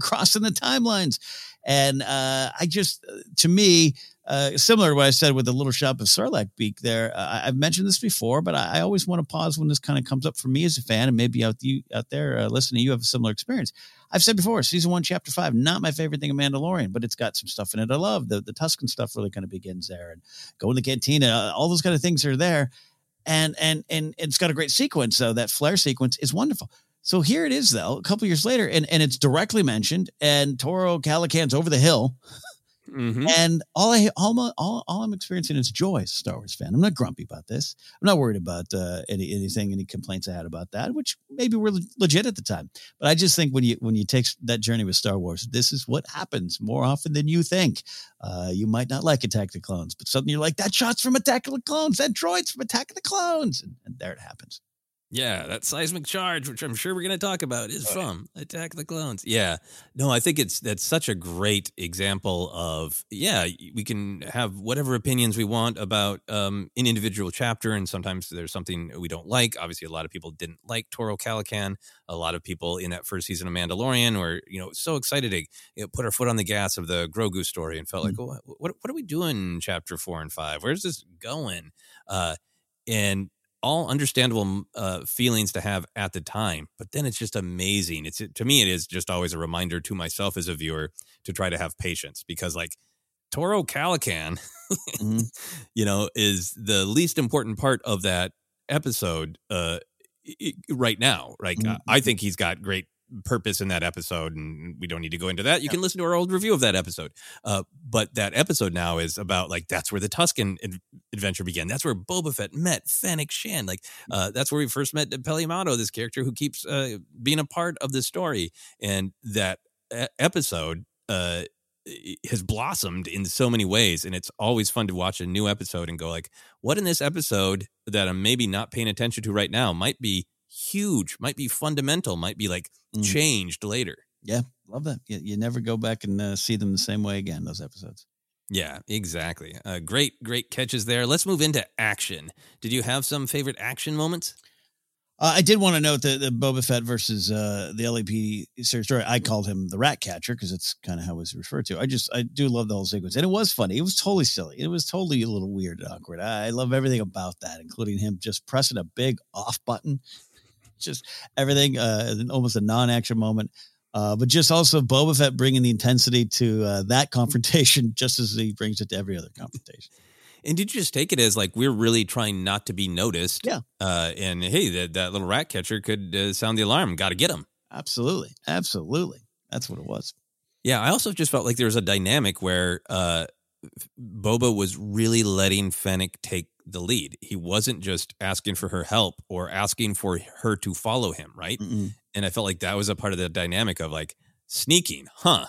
crossing the timelines. And similar to what I said with the Little Shop of Sarlacc beak there, I've mentioned this before, but I always want to pause when this kind of comes up for me as a fan, and maybe out there listening, you have a similar experience. I've said before, season 1, chapter 5, not my favorite thing of Mandalorian, but it's got some stuff in it I love. The Tusken stuff really kind of begins there, and going to the cantina, all those kind of things are there. And it's got a great sequence, though. That flare sequence is wonderful. So here it is, though, a couple years later, and it's directly mentioned, and Toro Calican's over the hill. Mm-hmm. And all I'm experiencing is joy as a Star Wars fan. I'm not grumpy about this. I'm not worried about any complaints I had about that, which maybe were legit at the time. But I just think when you take that journey with Star Wars, this is what happens more often than you think. You might not like Attack of the Clones, but suddenly you're like, that shot's from Attack of the Clones, that droid's from Attack of the Clones, and there it happens. Yeah, that seismic charge, which I'm sure we're going to talk about, is from Attack of the Clones. Yeah. No, I think that's such a great example of, yeah, we can have whatever opinions we want about an individual chapter, and sometimes there's something we don't like. Obviously, a lot of people didn't like Toro Calican. A lot of people in that first season of Mandalorian were, you know, so excited to put our foot on the gas of the Grogu story and felt like, oh, what are we doing in chapter 4 and 5? Where's this going? And all understandable feelings to have at the time, but then it's just amazing. To me, it is just always a reminder to myself as a viewer to try to have patience, because like Toro Calican, is the least important part of that episode right now. Like I think he's got great purpose in that episode, and we don't need to go into that. You can listen to our old review of that episode. But that episode now is about like, that's where the Tusken adventure began. That's where Boba Fett met Fennec Shan. Like that's where we first met Pelimoto, this character who keeps being a part of the story. And that episode has blossomed in so many ways. And it's always fun to watch a new episode and go like, what in this episode that I'm maybe not paying attention to right now might be huge, might be fundamental, might be like changed later. Yeah, love that. You never go back and see them the same way again, those episodes. Yeah, exactly. Great catches there. Let's move into action. Did you have some favorite action moments? I did want to note that the Boba Fett versus the LAPD series story, I called him the rat catcher because it's kind of how it was referred to. I do love the whole sequence. And it was funny. It was totally silly. It was totally a little weird and awkward. I love everything about that, including him just pressing a big off button. Just everything, almost a non-action moment, but just also Boba Fett bringing the intensity to that confrontation, just as he brings it to every other confrontation. And did you just take it as like we're really trying not to be noticed? Yeah. And hey, that little rat catcher could sound the alarm. Got to get him. Absolutely, absolutely. That's what it was. Yeah, I also just felt like there was a dynamic where Boba was really letting Fennec take the lead. He wasn't just asking for her help or asking for her to follow him, right? Mm-mm. And I felt like that was a part of the dynamic of like sneaking, huh?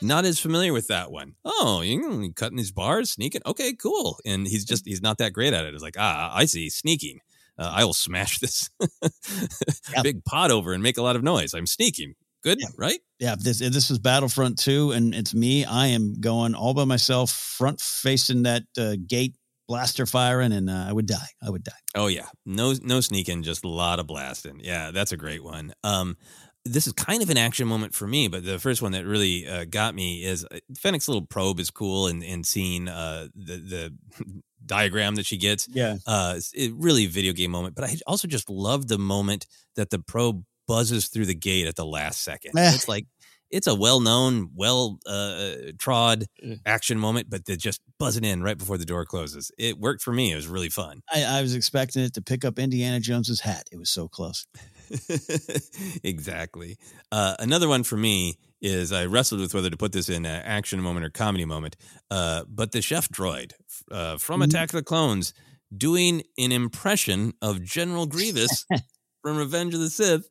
Not as familiar with that one. Oh, you're cutting these bars, sneaking. Okay, cool. And he's not that great at it. It's like, I see, sneaking. I will smash this big pot over and make a lot of noise. I'm sneaking. Good, yeah. Right? Yeah, this is Battlefront 2, and it's me. I am going all by myself, front-facing that gate, blaster firing, and I would die. Oh, yeah. No sneaking, just a lot of blasting. Yeah, that's a great one. This is kind of an action moment for me, but the first one that really got me is Fennec's little probe is cool, and seeing the diagram that she gets. Yeah. It really video game moment, but I also just love the moment that the probe buzzes through the gate at the last second. It's like, it's a well-known, well-trod action moment, but they're just buzzing in right before the door closes. It worked for me. It was really fun. I was expecting it to pick up Indiana Jones's hat. It was so close. Exactly. Another one for me is I wrestled with whether to put this in an action moment or comedy moment, but the chef droid from Attack of the Clones doing an impression of General Grievous from Revenge of the Sith.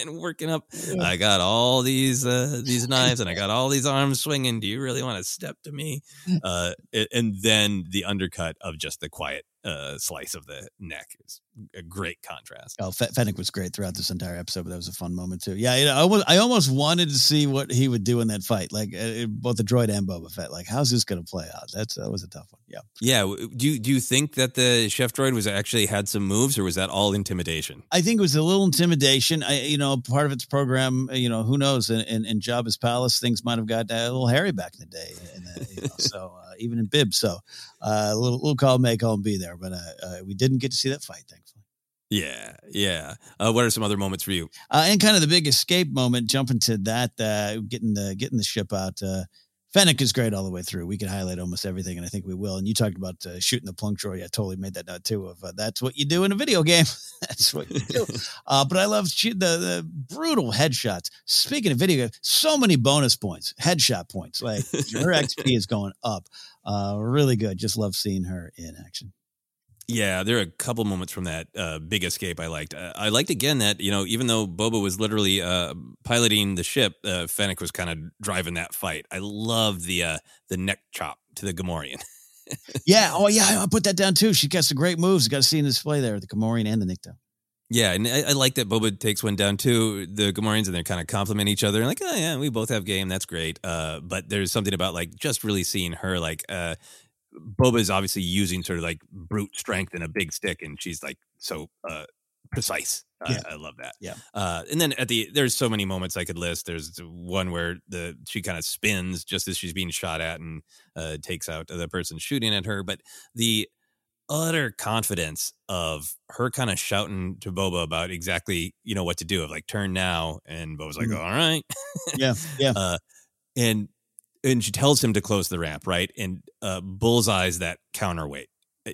And working up, I got all these knives and I got all these arms swinging. Do you really want to step to me? And then the undercut of just the quiet slice of the neck is a great contrast. Oh, Fennec was great throughout this entire episode, but that was a fun moment too. Yeah, I almost wanted to see what he would do in that fight, like both the droid and Boba Fett. Like, how's this going to play out? That was a tough one. Yeah. Yeah. Do you think that the chef droid was actually had some moves, or was that all intimidation? I think it was a little intimidation. Part of its program. Who knows? In Jabba's palace, things might have gotten a little hairy back in the day. Even in Bib, a little call make home be there. But we didn't get to see that fight, thankfully. Yeah, yeah. What are some other moments for you? And kind of the big escape moment, jumping to that, getting the ship out. Fennec is great all the way through. We could highlight almost everything, and I think we will. And you talked about shooting the plunk droid. I totally made that note, too, of that's what you do in a video game. That's what you do. But I love the brutal headshots. Speaking of video games, so many bonus points, headshot points. Like, her XP is going up. Really good. Just love seeing her in action. Yeah, there are a couple moments from that big escape I liked. I liked, again, that, even though Boba was literally piloting the ship, Fennec was kind of driving that fight. I love the neck chop to the Gamorrean. Yeah, oh, yeah, I put that down, too. She got some great moves. Got to see in display there, the Gamorrean and the Nikto. Yeah, and I like that Boba takes one down, too. The Gamorreans, and they kind of compliment each other. And like, oh, yeah, we both have game. That's great. But there's something about, like, just really seeing her, like... Boba is obviously using sort of like brute strength and a big stick, and she's like so precise. Yeah. I love that. Yeah. And then there's so many moments I could list. There's one where she kind of spins just as she's being shot at and takes out the person shooting at her. But the utter confidence of her kind of shouting to Boba about exactly what to do, of like turn now, and Boba's like, all right, yeah, yeah, And she tells him to close the ramp, right? And bullseyes that counterweight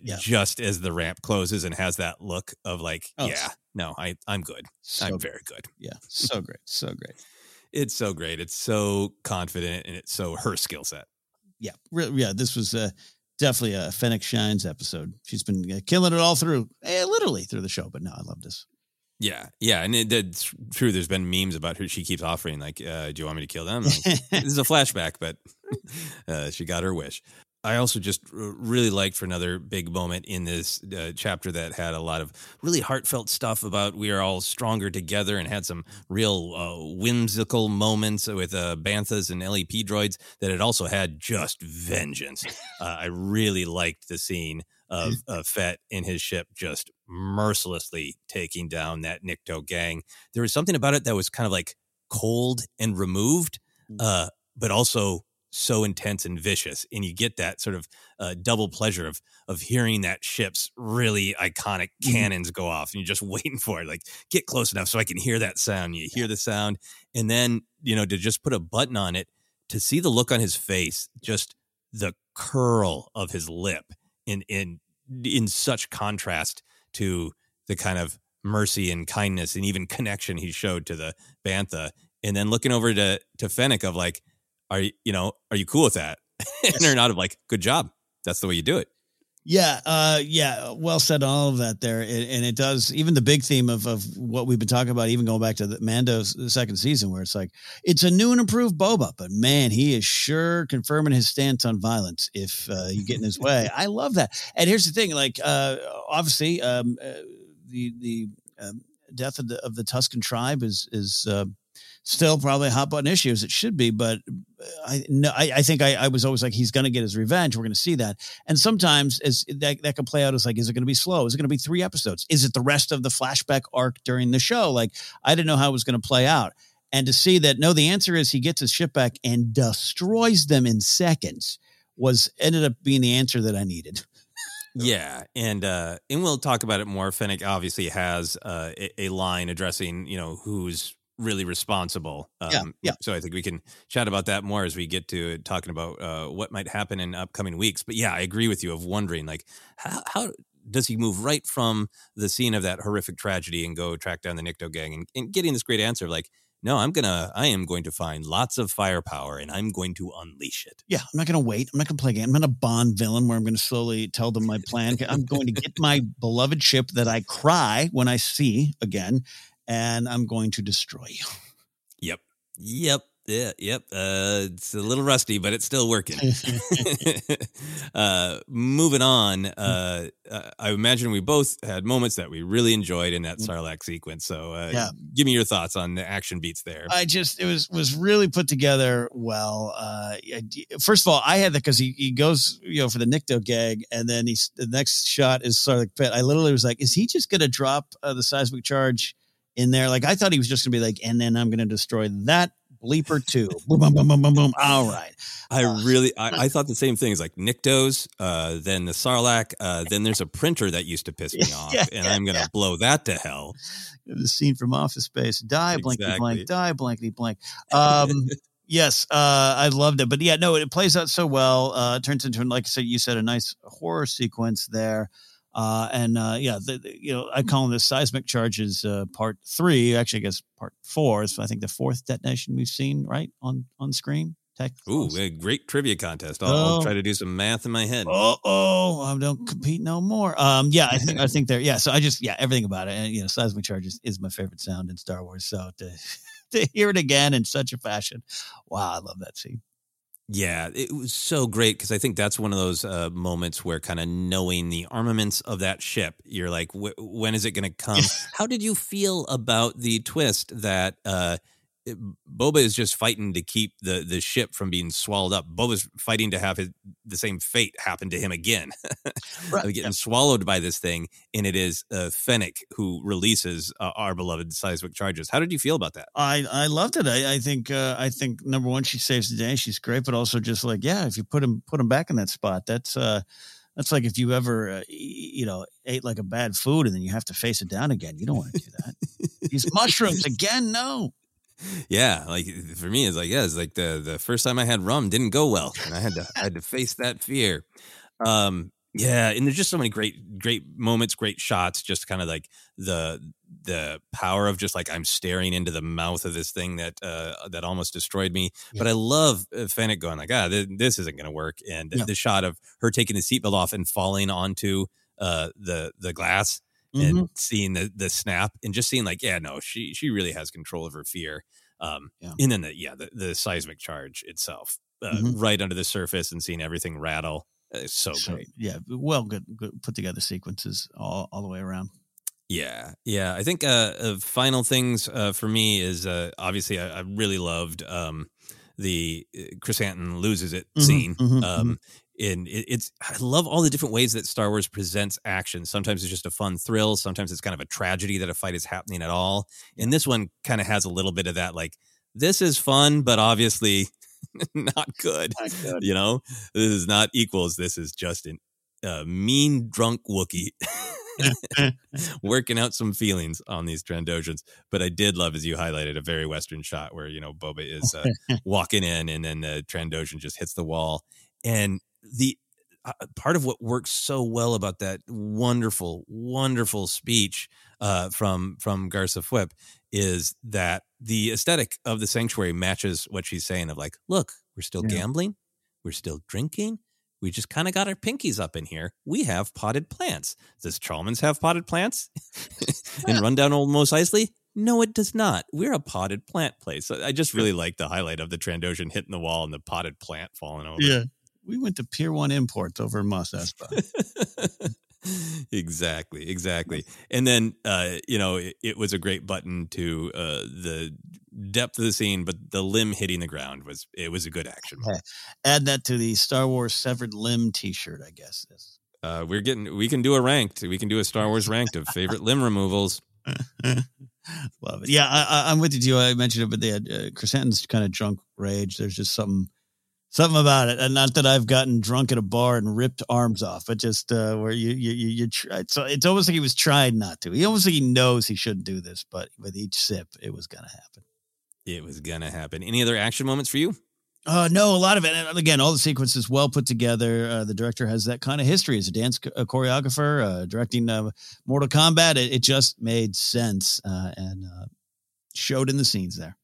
just as the ramp closes and has that look of like, I'm good. I'm very good. Yeah, so great. So great. It's so great. It's so confident, and it's so her skill set. Yeah. Yeah, this was definitely a Fennec Shines episode. She's been killing it all through, literally through the show, but no, I love this. Yeah, yeah, and it's true. There's been memes about her. She keeps offering, like, do you want me to kill them? Like, this is a flashback, but she got her wish. I also just really liked, for another big moment in this chapter that had a lot of really heartfelt stuff about we are all stronger together, and had some real whimsical moments with Banthas and LEP droids that had also had just vengeance. I really liked the scene of Fett in his ship just mercilessly taking down that Nikto gang. There was something about it that was kind of like cold and removed, but also so intense and vicious. And you get that sort of double pleasure of hearing that ship's really iconic cannons go off, and you're just waiting for it. Like, get close enough so I can hear that sound. You hear the sound, and then, to just put a button on it, to see the look on his face, just the curl of his lip in such contrast to the kind of mercy and kindness and even connection he showed to the Bantha And then looking over to Fennec of like, are you cool with that? Yes. And they're not of like, good job. That's the way you do it. Yeah. Yeah. Well said. All of that there. And it does, even the big theme of what we've been talking about, even going back to the Mando's second season, where it's like, it's a new and improved Boba, but man, he is sure confirming his stance on violence. If you get in his way, I love that. And here's the thing, like obviously the death of the Tusken tribe is still probably a hot button issue as it should be, but I think I was always like, he's going to get his revenge. We're going to see that. And sometimes as that can play out as like, is it going to be slow? Is it going to be 3 episodes? Is it the rest of the flashback arc during the show? Like, I didn't know how it was going to play out. And to see that, no, the answer is he gets his ship back and destroys them in seconds ended up being the answer that I needed. Yeah, and we'll talk about it more. Fennec obviously has a line addressing, who's really responsible. Yeah. So I think we can chat about that more as we get to talking about what might happen in upcoming weeks. But yeah, I agree with you of wondering, like, how does he move right from the scene of that horrific tragedy and go track down the Nikto gang and getting this great answer of like, no, I am going to find lots of firepower and I'm going to unleash it. Yeah, I'm not going to wait. I'm not going to play a game. I'm not a Bond villain where I'm going to slowly tell them my plan. I'm going to get my beloved ship that I cry when I see again, and I'm going to destroy you. Yep. Yeah, yep. It's a little rusty, but it's still working. Moving on, I imagine we both had moments that we really enjoyed in that Sarlacc sequence. So give me your thoughts on the action beats there. It was really put together well. First of all, I had that because he goes for the Nikto gag, and then the next shot is Sarlacc pit. I literally was like, is he just going to drop the seismic charge in there? Like, I thought he was just going to be like, and then I'm going to destroy that bleeper too. Boom, boom, boom, boom, boom, boom. All right. I thought the same thing. It's like Nikto's, then the Sarlacc, then there's a printer that used to piss me off, I'm going to blow that to hell. The scene from Office Space. Die, blankety, blank, die, blankety, blank. Yes, I loved it. But yeah, no, it plays out so well. It turns into, like I said, you said, a nice horror sequence there. I call them the seismic charges, part 3, actually, I guess part 4. So I think the 4th detonation we've seen right on screen. Ooh, a great trivia contest. I'll try to do some math in my head. I don't compete no more. I think there. Yeah. So everything about it. And, seismic charges is my favorite sound in Star Wars. So to hear it again in such a fashion. Wow. I love that scene. Yeah, it was so great because I think that's one of those moments where kind of knowing the armaments of that ship, you're like, when is it going to come? How did you feel about the twist that Boba is just fighting to keep the ship from being swallowed up? Boba's fighting to have the same fate happen to him again, right, of getting swallowed by this thing, and it is Fennec who releases our beloved seismic charges. How did you feel about that? I loved it. I think number one, she saves the day. She's great, but also just like, yeah, if you put him back in that spot, that's like if you ever ate like a bad food and then you have to face it down again. You don't want to do that. These mushrooms again, no. Yeah, like for me, it's like, yeah, it's like the first time I had rum didn't go well, and I had to face that fear. And there's just so many great moments, great shots, just kind of like the power of just like I'm staring into the mouth of this thing that almost destroyed me. Yeah. But I love Fennec going like, this isn't gonna work, and the shot of her taking the seatbelt off and falling onto the glass. Mm-hmm. And seeing the snap and just seeing like, yeah, no, she really has control of her fear. And then the seismic charge itself right under the surface and seeing everything rattle. It's so great. Yeah. Well, good put together sequences all the way around. Yeah. Yeah. I think final things for me is obviously I really loved the Chrysanthemum loses it scene. And I love all the different ways that Star Wars presents action. Sometimes it's just a fun thrill. Sometimes it's kind of a tragedy that a fight is happening at all. And this one kind of has a little bit of that, like, this is fun, but obviously not good. This is not equals. This is just a mean, drunk Wookiee working out some feelings on these Trandoshans. But I did love, as you highlighted, a very Western shot where, Boba is walking in and then the Trandoshan just hits the wall. And the part of what works so well about that wonderful, wonderful speech from Garza Fwip is that the aesthetic of the sanctuary matches what she's saying of like, look, we're still gambling. We're still drinking. We just kind of got our pinkies up in here. We have potted plants. Does Chalmers have potted plants? And run down old Mos Eisley? No, it does not. We're a potted plant place. I just really like the highlight of the Trandoshan hitting the wall and the potted plant falling over. Yeah. We went to Pier 1 Imports over in Mos Eisley. Exactly. And then, it was a great button to the depth of the scene, but the limb hitting the ground was a good action. Yeah. Add that to the Star Wars severed limb T-shirt, I guess. We can do a ranked. We can do a Star Wars ranked of favorite limb removals. Love it. Yeah, I'm with you. I mentioned it, but they had Chrysanthemum's kind of drunk rage. There's just something about it, and not that I've gotten drunk at a bar and ripped arms off, but just where you try. So it's almost like he was trying not to. He almost like he knows he shouldn't do this, but with each sip, it was gonna happen. Any other action moments for you? No, a lot of it. And again, all the sequences well put together. The director has that kind of history as a dance choreographer, directing Mortal Kombat. It just made sense and showed in the scenes there.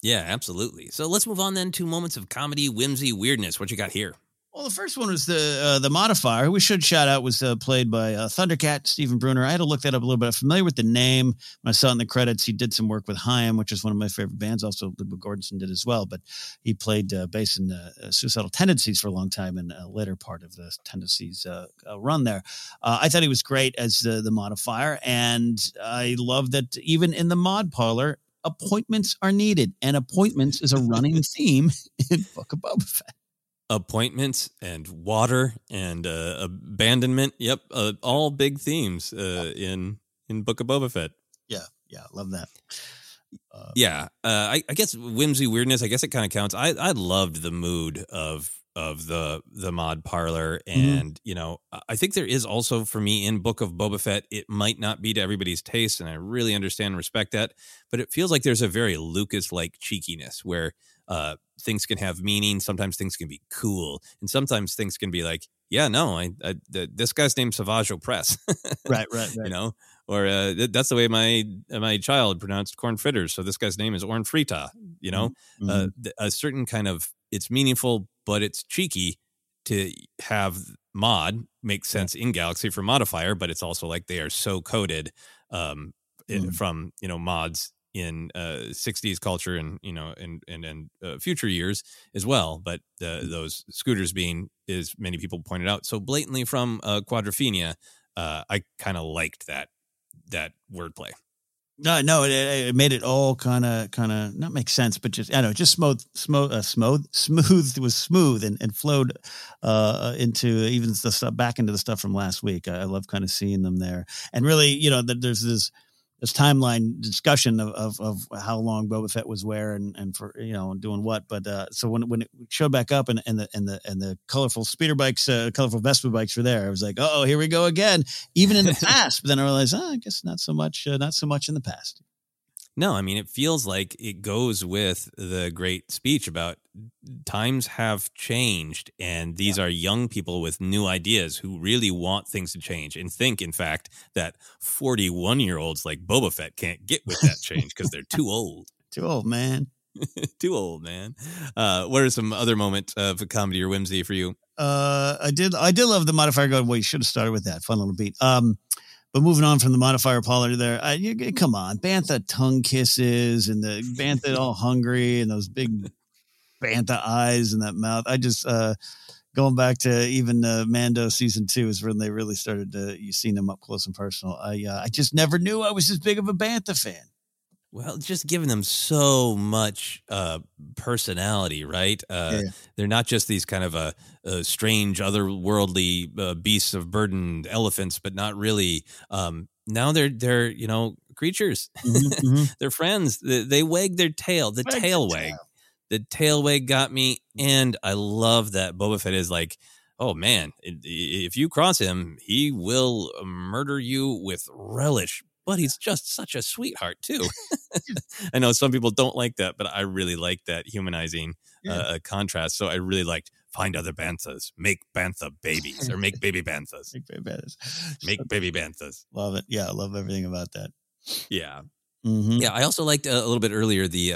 Yeah, absolutely. So let's move on then to moments of comedy, whimsy, weirdness. What you got here? Well, the first one was the modifier. We should shout out was played by Thundercat, Stephen Brunner. I had to look that up a little bit. I'm familiar with the name. When I saw it in the credits, he did some work with Haim, which is one of my favorite bands. Also, Ludwig Göransson did as well. But he played bass in Suicidal Tendencies for a long time and a later part of the Tendencies run there. I thought he was great as the modifier. And I love that even in the mod parlor, appointments are needed, and appointments is a running theme in Book of Boba Fett. Appointments and water and abandonment. Yep. All big themes in Book of Boba Fett. Yeah. Yeah. Love that. I guess whimsy, weirdness, I guess it kind of counts. I loved the mood of the mod parlor. And, I think there is also for me in Book of Boba Fett, it might not be to everybody's taste. And I really understand and respect that, but it feels like there's a very Lucas-like cheekiness where things can have meaning. Sometimes things can be cool. And sometimes things can be like, yeah, no, this guy's named Savage Opress. right. Or that's the way my child pronounced corn fritters. So this guy's name is Orn Frita, a certain kind of, it's meaningful, but it's cheeky to have mod make sense in Galaxy for modifier, but it's also like they are so coded from, mods in 60s culture and, and future years as well. But those scooters being, as many people pointed out, so blatantly from Quadrophenia, I kind of liked that wordplay. No, it made it all kind of not make sense, but just smooth and flowed into even the stuff back into the stuff from last week. I love kind of seeing them there, and really, there's this timeline discussion of how long Boba Fett was where and for doing what. But so when it showed back up and the colorful speeder bikes, colorful Vespa bikes were there, I was like, oh, here we go again, even in the past. But then I realized, I guess not so much in the past. No, I mean, it feels like it goes with the great speech about times have changed and these are young people with new ideas who really want things to change and think, in fact, that 41-year-olds like Boba Fett can't get with that change because they're too old. Too old, man. What are some other moments of comedy or whimsy for you? I did love the modifier going, well, you should have started with that. Fun little beat. But moving on from the modifier parlor there, come on, Bantha tongue kisses and the Bantha all hungry and those big Bantha eyes and that mouth. I just, going back to even Mando season 2 is when they really started to, you've seen them up close and personal. I just never knew I was as big of a Bantha fan. Well, just giving them so much personality, right? They're not just these kind of strange, otherworldly beasts of burden, elephants, but not really. Now they're creatures. Mm-hmm. They're friends. They wag their tail. The tail wag got me, and I love that Boba Fett is like, oh man, if you cross him, he will murder you with relish. But he's just such a sweetheart, too. I know some people don't like that, but I really like that humanizing contrast. So I really liked find other Banthas, make Bantha babies, or make baby Banthas. Make baby Banthas. Love it. Yeah, I love everything about that. Yeah. Mm-hmm. Yeah, I also liked a little bit earlier the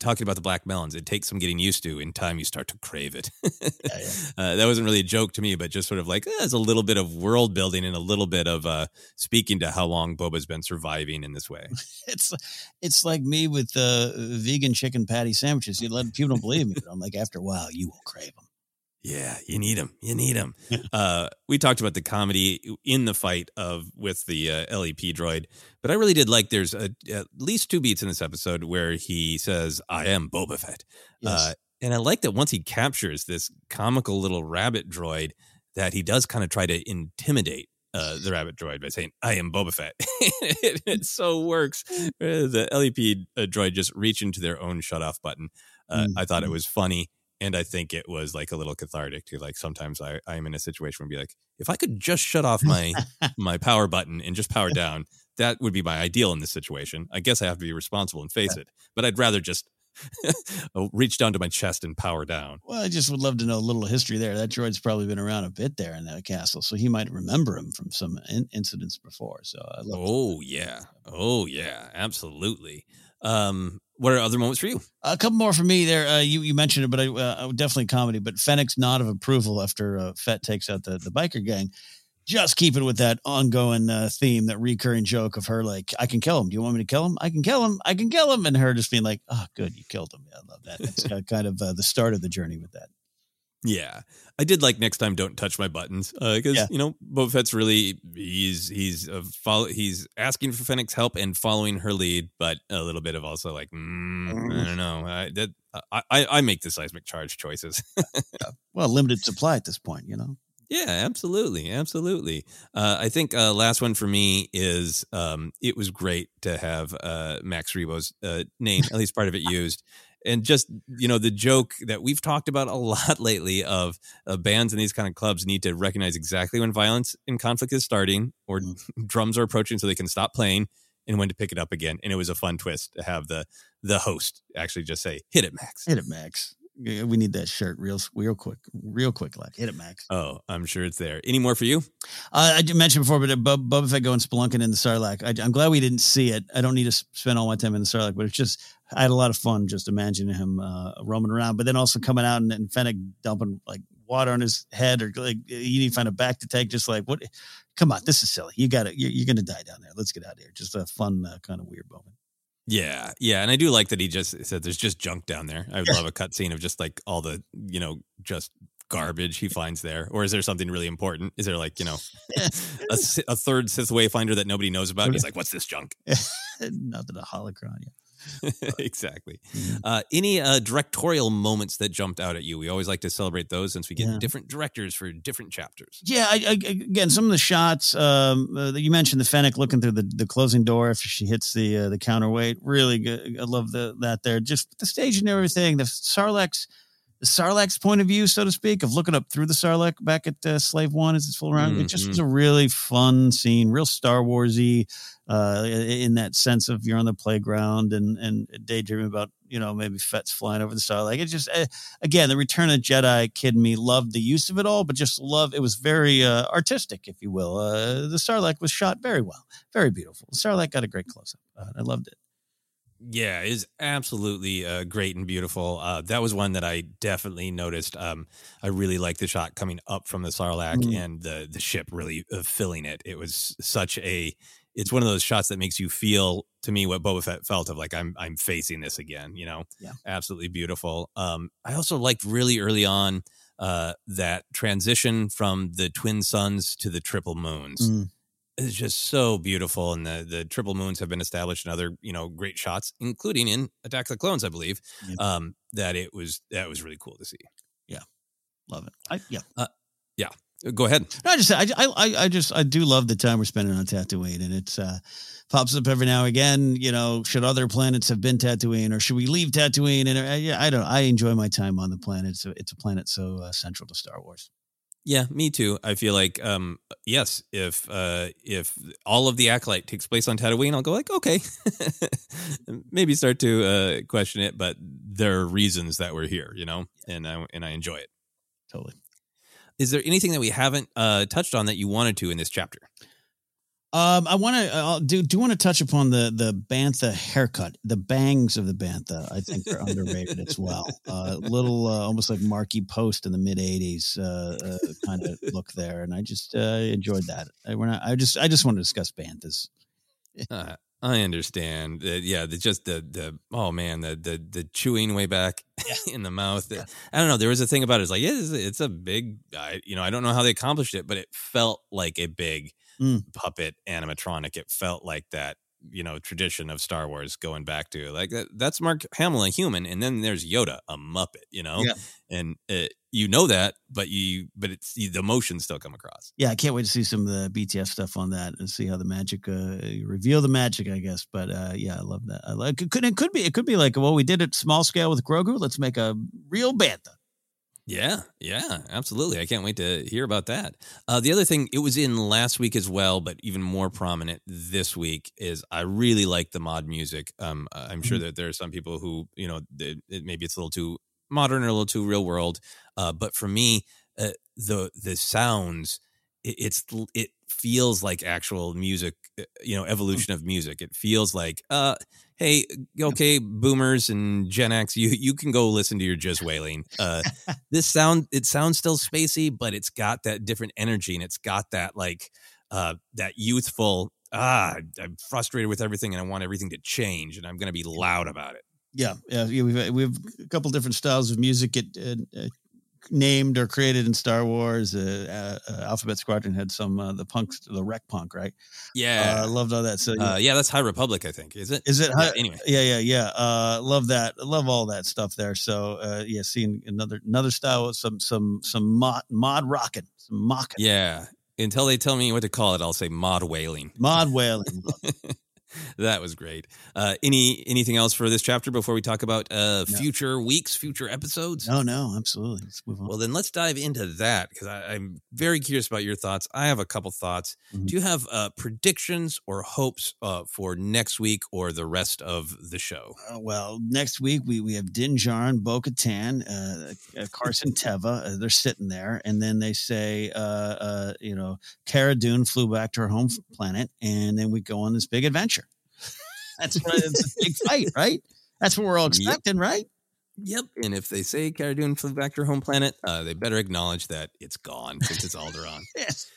talking about the black melons. It takes some getting used to. In time, you start to crave it. Yeah. That wasn't really a joke to me, but just sort of like there's a little bit of world building and a little bit of speaking to how long Boba's been surviving in this way. It's like me with vegan chicken patty sandwiches. People don't believe me, but I'm like, after a while, you will crave them. Yeah, you need them. You need them. We talked about the comedy in the fight with the LEP droid, but I really did like there's at least two beats in this episode where he says, I am Boba Fett. Yes. And I like that once he captures this comical little rabbit droid that he does kind of try to intimidate the rabbit droid by saying, I am Boba Fett. It so works. The LEP droid just reach into their own shutoff button. I thought it was funny. And I think it was like a little cathartic to like sometimes I'm in a situation where I'd be like, if I could just shut off my power button and just power down, that would be my ideal in this situation. I guess I have to be responsible and face it, but I'd rather just reach down to my chest and power down. Well, I just would love to know a little history there. That droid's probably been around a bit there in that castle, so he might remember him from some incidents before. So I love Oh, yeah, absolutely. What are other moments for you? A couple more for me there. You mentioned it, but I definitely comedy. But Fennec's nod of approval after Fett takes out the biker gang. Just keep it with that ongoing theme, that recurring joke of her like, I can kill him. Do you want me to kill him? I can kill him. I can kill him. And her just being like, oh, good. You killed him. Yeah, I love that. That's kind of the start of the journey with that. Yeah, I did like next time. Don't touch my buttons because you know Boba Fett's really he's asking for Fennec's help and following her lead, but a little bit of also like I don't know. I make the seismic charge choices. Well, limited supply at this point, you know. Yeah, absolutely. I think last one for me is it was great to have Max Rebo's name, at least part of it, used. And just, you know, the joke that we've talked about a lot lately of bands and these kind of clubs need to recognize exactly when violence and conflict is starting or drums are approaching so they can stop playing and when to pick it up again. And it was a fun twist to have the host actually just say, hit it, Max. Hit it, Max. We need that shirt real quick. Like, hit it, Max. Oh, I'm sure it's there. Any more for you? I did mention before, but Boba Fett going spelunking in the Sarlacc. I'm glad we didn't see it. I don't need to spend all my time in the Sarlacc, but it's just I had a lot of fun just imagining him roaming around, but then also coming out and Fennec dumping like water on his head, or like you need to find a back to take. Just like, what? Come on, this is silly. You got it. You're going to die down there. Let's get out of here. Just a fun kind of weird moment. Yeah, and I do like that he just said there's just junk down there. I would love a cutscene of just like all the, you know, just garbage he finds there. Or is there something really important? Is there like, you know, a third Sith Wayfinder that nobody knows about? He's like, what's this junk? Nothing, a holocron, yeah. Exactly. Mm-hmm. Any directorial moments that jumped out at you? We always like to celebrate those since we get different directors for different chapters. Yeah, again, some of the shots you mentioned the Fennec looking through the closing door after she hits the counterweight. Really good. I love that there. Just the stage and everything. The Sarlacc's point of view, so to speak, of looking up through the Sarlacc back at Slave One as it's full around. Mm-hmm. It just was a really fun scene, real Star Wars-y in that sense of you're on the playground and daydreaming about, you know, maybe Fett's flying over the Sarlacc. It just, again, the Return of the Jedi kid me loved the use of it all, but just it was very artistic, if you will. The Sarlacc was shot very well, very beautiful. The Sarlacc got a great close-up. I loved it. Yeah, it is absolutely great and beautiful. That was one that I definitely noticed. I really liked the shot coming up from the Sarlacc and the ship really filling it. It was such it's one of those shots that makes you feel, to me, what Boba Fett felt of like, I'm facing this again, you know? Yeah. Absolutely beautiful. I also liked really early on that transition from the twin suns to the triple moons. It's just so beautiful, and the triple moons have been established in other, you know, great shots, including in Attack of the Clones, I believe. Yep. That was really cool to see. Yeah, love it. Go ahead. No, I do love the time we're spending on Tatooine, and it's pops up every now and again. You know, should other planets have been Tatooine, or should we leave Tatooine? And I don't. I enjoy my time on the planet. So it's a planet so central to Star Wars. Yeah, me too. I feel like, yes, if all of the Acolyte takes place on Tatooine, I'll go like, okay, maybe start to question it, but there are reasons that we're here, you know, and I enjoy it. Totally. Is there anything that we haven't touched on that you wanted to in this chapter? I want to do want to touch upon the Bantha haircut. The bangs of the Bantha, I think, are underrated as well. Little almost like Marky Post in the mid '80s kind of look there, and I just enjoyed that. I just want to discuss Banthas. I understand. Yeah, the oh man, the chewing way back in the mouth. Yeah. I don't know. There was a thing about it. It's like it's a big. I don't know how they accomplished it, but it felt like a big. Puppet animatronic. It felt like that, tradition of Star Wars going back to like that's Mark Hamill, a human, and then there's Yoda, a Muppet, and that, but it's the emotions still come across. Yeah, I can't wait to see some of the BTS stuff on that and see how the magic reveal the magic, I guess. But yeah, I love that. I like it could be like, well, we did it small scale with Grogu. Let's make a real Bantha. Yeah, absolutely. I can't wait to hear about that. The other thing, it was in last week as well, but even more prominent this week, is I really like the mod music. I'm sure that there are some people who, maybe it's a little too modern or a little too real world. But for me, the sounds, it feels like actual music, evolution of music. It feels like, hey, okay, boomers and Gen X, you can go listen to your jizz wailing. It sounds still spacey, but it's got that different energy, and it's got that like that youthful. I'm frustrated with everything, and I want everything to change, and I'm going to be loud about it. Yeah. We've a couple different styles of music get named or created in Star Wars. Alphabet Squadron had some the rec punk, right? Yeah, I loved all that. So yeah, that's High Republic, I think. Is it? Yeah, anyway, yeah. Love that. Love all that stuff there. So yeah, seeing another style of some mod rocking, some mocking. Yeah, until they tell me what to call it, I'll say mod wailing. Mod wailing. That was great. Anything else for this chapter before we talk about future weeks, future episodes? No, absolutely. Let's move on. Well, then let's dive into that, because I'm very curious about your thoughts. I have a couple thoughts. Mm-hmm. Do you have predictions or hopes for next week or the rest of the show? Well, next week we have Din Djarin, Bo-Katan, Carson Teva. They're sitting there, and then they say, Cara Dune flew back to her home planet, and then we go on this big adventure. That's a big fight, right? That's what we're all expecting, right? Yep. And if they say Cara Dune flew back to her home planet, they better acknowledge that it's gone, since it's Alderaan. Yes.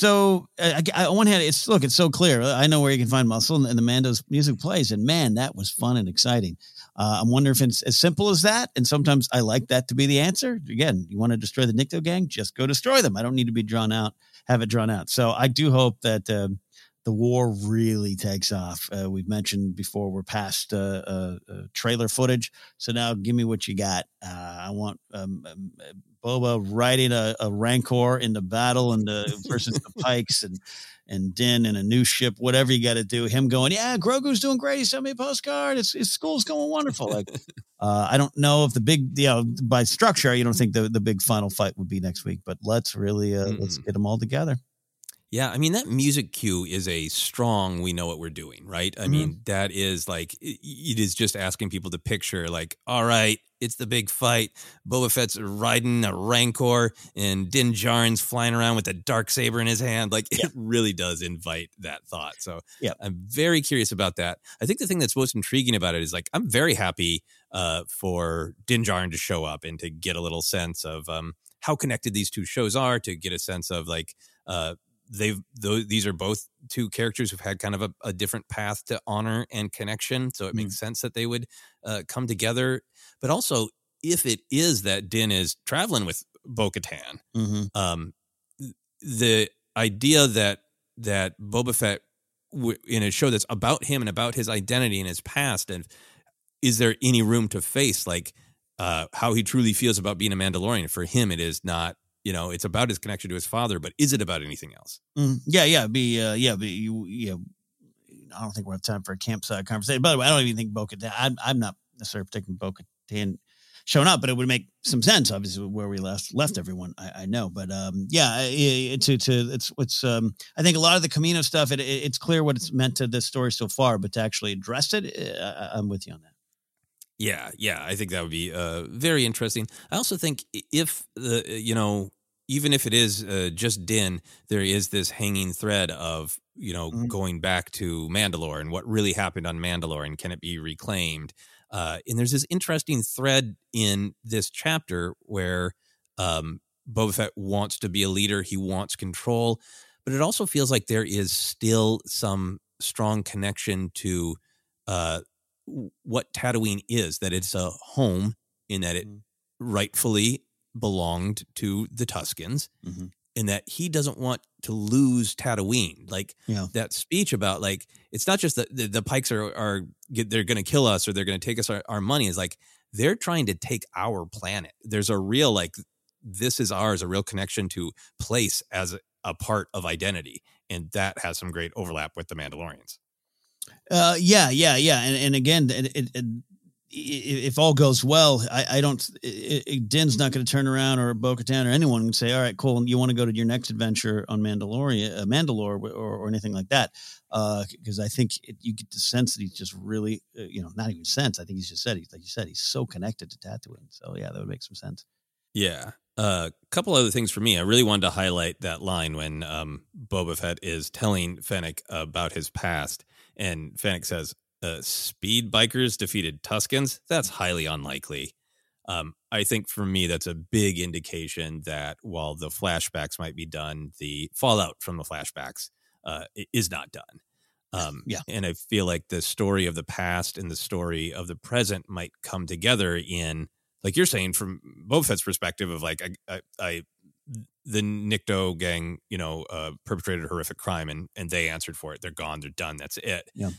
On one hand, it's so clear. I know where you can find muscle, and the Mando's music plays, and man, that was fun and exciting. I'm wondering if it's as simple as that. And sometimes I like that to be the answer. Again, you want to destroy the Nikto gang? Just go destroy them. I don't need to be drawn out. So I do hope that the war really takes off. We've mentioned before we're past trailer footage. So now give me what you got. I want Boba riding a Rancor into battle versus the Pikes and Din in a new ship, whatever you got to do. Him going, yeah, Grogu's doing great. He sent me a postcard. His school's going wonderful. Like, I don't know if the big, by structure, you don't think the big final fight would be next week, but let's really let's get them all together. Yeah, I mean, that music cue is a strong, we know what we're doing, right? I mean, that is like, it is just asking people to picture like, all right, it's the big fight. Boba Fett's riding a Rancor and Din Djarin's flying around with a Darksaber in his hand. Like, it really does invite that thought. So I'm very curious about that. I think the thing that's most intriguing about it is like, I'm very happy for Din Djarin to show up and to get a little sense of how connected these two shows are, to get a sense of like, these are both two characters who've had kind of a different path to honor and connection. So it makes sense that they would come together. But also, if it is that Din is traveling with Bo-Katan, the idea that Boba Fett in a show that's about him and about his identity and his past, and is there any room to face like how he truly feels about being a Mandalorian? For him, it is not. It's about his connection to his father, but is it about anything else? I don't think we'll have time for a campsite conversation. By the way, I don't even think Bo-Katan. I'm not necessarily predicting Bo-Katan showing up, but it would make some sense, obviously, where we left everyone. I know, but I think a lot of the Camino stuff. It's clear what it's meant to this story so far, but to actually address it, I'm with you on that. Yeah, I think that would be very interesting. I also think if the even if it is just Din, there is this hanging thread of going back to Mandalore and what really happened on Mandalore and can it be reclaimed? And there's this interesting thread in this chapter where Boba Fett wants to be a leader. He wants control, but it also feels like there is still some strong connection to what Tatooine is, that it's a home in that it rightfully belonged to the Tuskens and that he doesn't want to lose Tatooine. Like that speech about like, it's not just that the Pikes are they're going to kill us or they're going to take us our money. Is like, they're trying to take our planet. There's a real, like, this is ours, a real connection to place as a part of identity. And that has some great overlap with the Mandalorians. Yeah. And again, if all goes well, I don't, Din's not going to turn around, or Bo-Katan or anyone can say, all right, cool, you want to go to your next adventure on Mandalore or anything like that. Because I think you get the sense that he's just really, not even sense. I think he's just said, like you said, he's so connected to Tatooine. So yeah, that would make some sense. Yeah. A couple other things for me. I really wanted to highlight that line when Boba Fett is telling Fennec about his past. And Fennec says, speed bikers defeated Tuskens. That's highly unlikely. I think for me, that's a big indication that while the flashbacks might be done, the fallout from the flashbacks is not done. And I feel like the story of the past and the story of the present might come together in, like you're saying, from Boba Fett's perspective of like, the Nikto gang, perpetrated a horrific crime and they answered for it. They're gone. They're done. That's it. Yeah.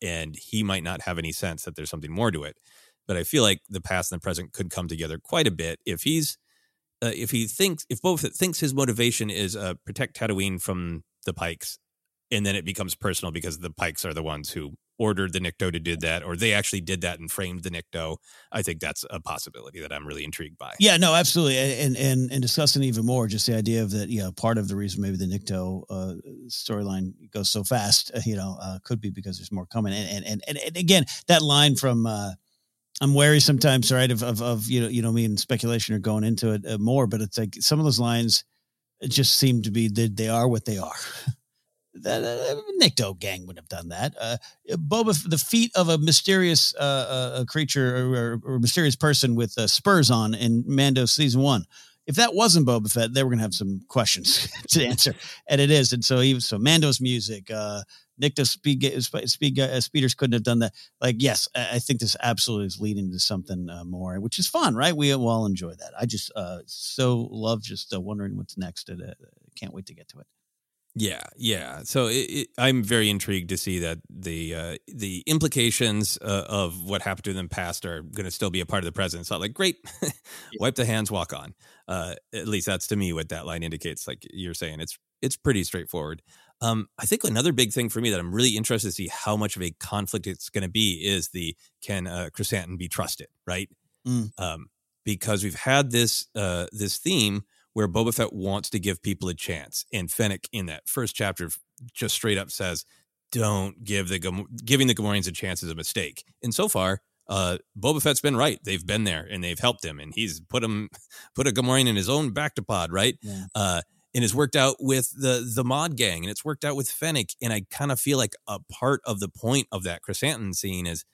And he might not have any sense that there's something more to it. But I feel like the past and the present could come together quite a bit if he's, if Boba Fett thinks his motivation is protect Tatooine from the Pikes, and then it becomes personal because the Pikes are the ones who ordered the Nikto to do that, or they actually did that and framed the Nikto. I think that's a possibility that I'm really intrigued by. Yeah, no, absolutely. And discussing even more, just the idea of that, part of the reason maybe the Nikto storyline goes so fast, could be because there's more coming. And again, that line from, I'm wary sometimes, right, of me and speculation are going into it more, but it's like some of those lines just seem to be that they are what they are. The Nikto gang would have done that. Boba, the feet of a mysterious creature or mysterious person with spurs on in Mando season 1. If that wasn't Boba Fett, they were going to have some questions to answer, and it is. And so even so, Mando's music, Nikto speeders couldn't have done that. Like, yes, I think this absolutely is leading to something more, which is fun, right? We all enjoy that. I just so love just wondering what's next, and can't wait to get to it. Yeah. So I'm very intrigued to see that the implications of what happened to them past are going to still be a part of the present. It's not like, great, wipe the hands, walk on. At least that's to me what that line indicates. Like you're saying, it's pretty straightforward. I think another big thing for me that I'm really interested to see how much of a conflict it's going to be is can Chrysanthemum be trusted, right? Because we've had this theme where Boba Fett wants to give people a chance. And Fennec in that first chapter just straight up says, don't give giving the Gamorreans a chance is a mistake. And so far, Boba Fett's been right. They've been there and they've helped him. And he's put a Gamorrean in his own Bactopod, right? Yeah. And it's worked out with the Mod Gang, and it's worked out with Fennec. And I kind of feel like a part of the point of that Chrysanthemum scene is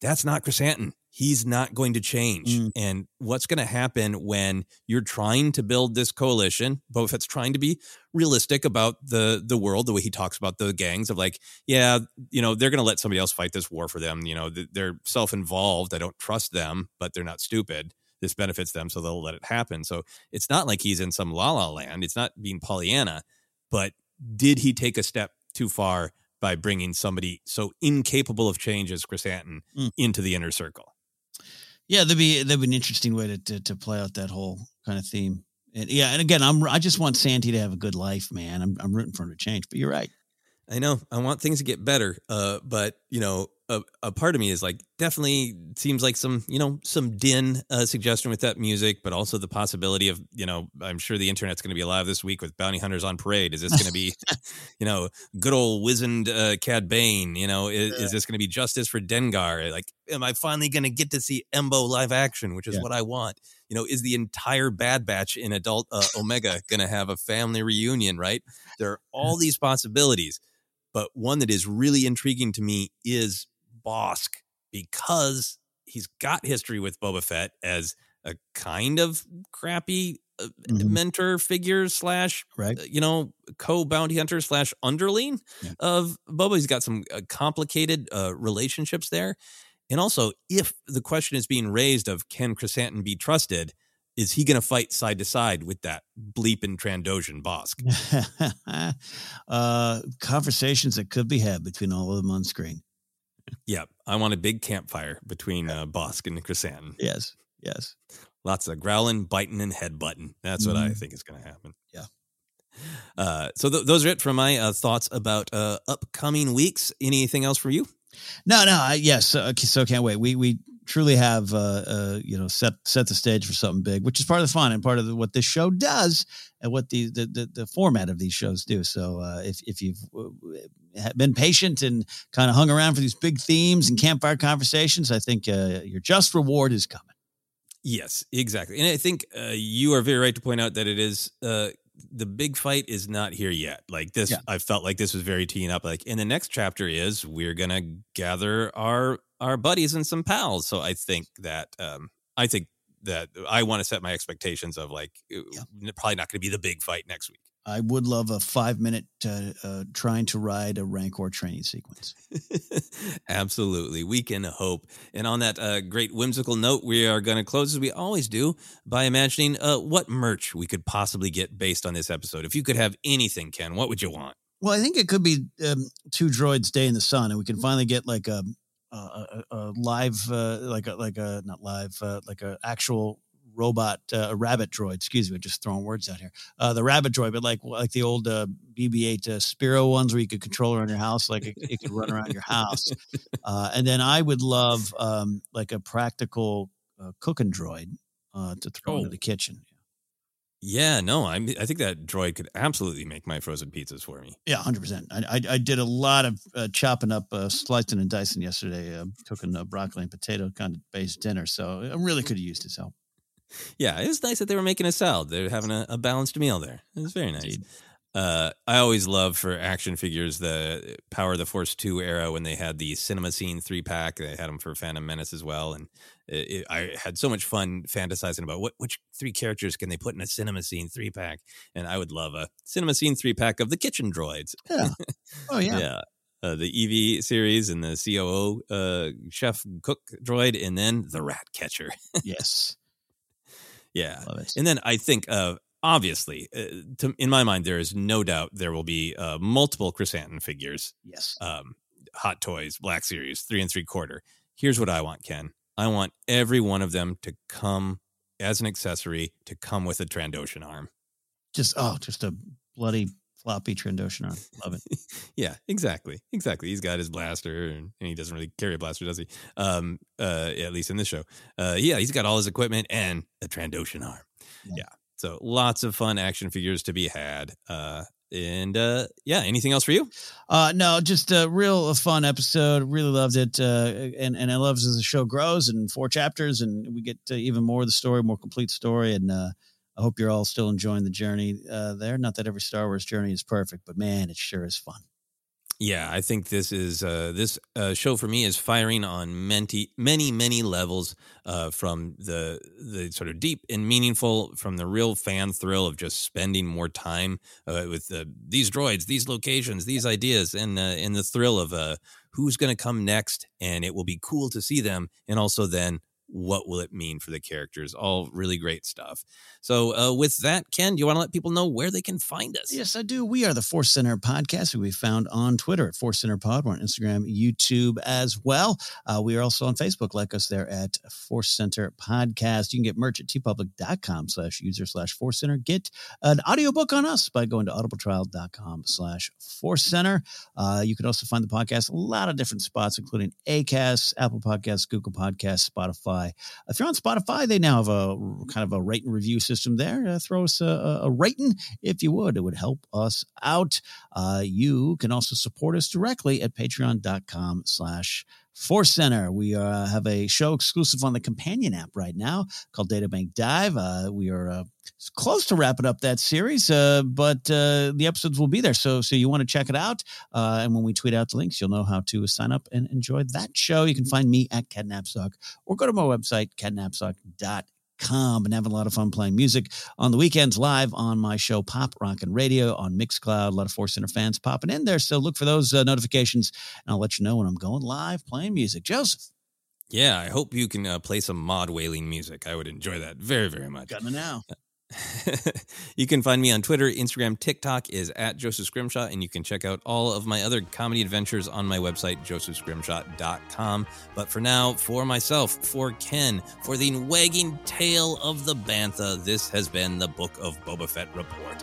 that's not Chrysanthemum. He's not going to change. And what's going to happen when you're trying to build this coalition? Boba Fett's trying to be realistic about the world, the way he talks about the gangs of like, they're going to let somebody else fight this war for them. They're self-involved. I don't trust them, but they're not stupid. This benefits them, so they'll let it happen. So it's not like he's in some la-la land. It's not being Pollyanna, but did he take a step too far by bringing somebody so incapable of change as Chrysanthemum into the inner circle? Yeah, that'd be an interesting way to play out that whole kind of theme. And yeah, and again, I just want Santi to have a good life, man. I'm rooting for him to change, but you're right. I know. I want things to get better, but a part of me is like, definitely seems like some Din suggestion with that music, but also the possibility of, I'm sure the internet's going to be alive this week with bounty hunters on parade. Is this going to be, good old wizened Cad Bane? Is this going to be justice for Dengar? Like, am I finally going to get to see Embo live action, which is what I want? Is the entire Bad Batch in adult Omega going to have a family reunion? Right? There are all these possibilities, but one that is really intriguing to me is Bosk, because he's got history with Boba Fett as a kind of crappy mentor figure / co-bounty hunter / underling of Boba. He's got some complicated relationships there. And also, if the question is being raised of can Chrysanthemum be trusted, is he going to fight side to side with that bleeping Trandoshan Bosk? Conversations that could be had between all of them on screen. Yeah, I want a big campfire between Bosk and Chrysanthemum. Yes. Lots of growling, biting, and headbutting. That's what I think is going to happen. Yeah. So those are it from my thoughts about upcoming weeks. Anything else for you? No, can't wait. We truly have, set the stage for something big, which is part of the fun and part of what this show does and what the format of these shows do. So if you've been patient and kind of hung around for these big themes and campfire conversations, I think your just reward is coming. Yes, exactly. And I think you are very right to point out that it is the big fight is not here yet. Like this, I felt like this was very teeing up. Like in the next chapter is we're going to gather our buddies and some pals. So I think that I want to set my expectations of probably not going to be the big fight next week. I would love a 5-minute trying to ride a Rancor training sequence. Absolutely. We can hope. And on that great whimsical note, we are going to close as we always do by imagining what merch we could possibly get based on this episode. If you could have anything, Ken, what would you want? Well, I think it could be Two Droids Day in the Sun, and we can finally get like a live, like a actual robot, rabbit droid, excuse me, just throwing words out here. The rabbit droid, but like the old BB-8 Spiro ones where you could control around your house, like it could run around your house. And then I would love like a practical cooking droid to throw into the kitchen. Yeah, no, I think that droid could absolutely make my frozen pizzas for me. Yeah, 100%. I did a lot of chopping up, slicing and dicing yesterday, cooking broccoli and potato kind of based dinner. So I really could have used his help. Yeah, it was nice that they were making a salad. They were having a balanced meal there. It was very nice. I always love for action figures the Power of the Force 2 era when they had the Cinema Scene 3-pack. They had them for Phantom Menace as well. And I had so much fun fantasizing about which three characters can they put in a Cinema Scene 3-pack. And I would love a Cinema Scene 3-pack of the kitchen droids. Yeah. Oh, yeah. Yeah. The EV series and the COO chef cook droid and then the rat catcher. Yes. Yeah. And then I think, obviously, in my mind, there is no doubt there will be multiple Chrysanthemum figures. Yes. Hot Toys, Black Series, 3 3/4. Here's what I want, Ken. I want every one of them to come as an accessory to come with a Trandoshan arm. Just a bloody floppy Trandoshan arm. Love it. Yeah, exactly. He's got his blaster, and he doesn't really carry a blaster, does he? At least in this show. He's got all his equipment and a Trandoshan arm. Yeah. So lots of fun action figures to be had. Anything else for you? No, just a real fun episode. Really loved it. And I love as the show grows and 4 chapters and we get even more of the story, more complete story. And, I hope you're all still enjoying the journey there. Not that every Star Wars journey is perfect, but man, it sure is fun. Yeah, I think this is show for me is firing on many levels from the sort of deep and meaningful from the real fan thrill of just spending more time with these droids, these locations, these ideas, and the thrill of who's going to come next, and it will be cool to see them, and also then what will it mean for the characters? All really great stuff. So with that, Ken, do you want to let people know where they can find us? Yes, I do. We are the Force Center Podcast, who we found on Twitter at Force Center Pod. We're on Instagram, YouTube as well. We are also on Facebook. Like us there at Force Center Podcast. You can get merch at tpublic.com/user/Force Center. Get an audiobook on us by going to audibletrial.com/Force Center. You can also find the podcast a lot of different spots, including Acast, Apple Podcasts, Google Podcasts, Spotify. If you're on Spotify, they now have a kind of a rate and review system there. Throw us a rating if you would. It would help us out. You can also support us directly at patreon.com/Force Center. We have a show exclusive on the companion app right now called Data Bank Dive. We are close to wrapping up that series, but the episodes will be there. So you want to check it out. And when we tweet out the links, you'll know how to sign up and enjoy that show. You can find me at Cat Napsock or go to my website, catnapsock.com. And having a lot of fun playing music on the weekends live on my show Pop Rockin' Radio on Mixcloud. A lot of Force Center fans popping in there, so look for those notifications, and I'll let you know when I'm going live playing music. Joseph. Yeah, I hope you can play some Mod Wailing music. I would enjoy that very, very much. Got me now. You can find me on Twitter, Instagram, TikTok is at Joseph Scrimshaw, and you can check out all of my other comedy adventures on my website, josephscrimshaw.com. But for now, for myself, for Ken, for the wagging tail of the Bantha, this has been the Book of Boba Fett Report.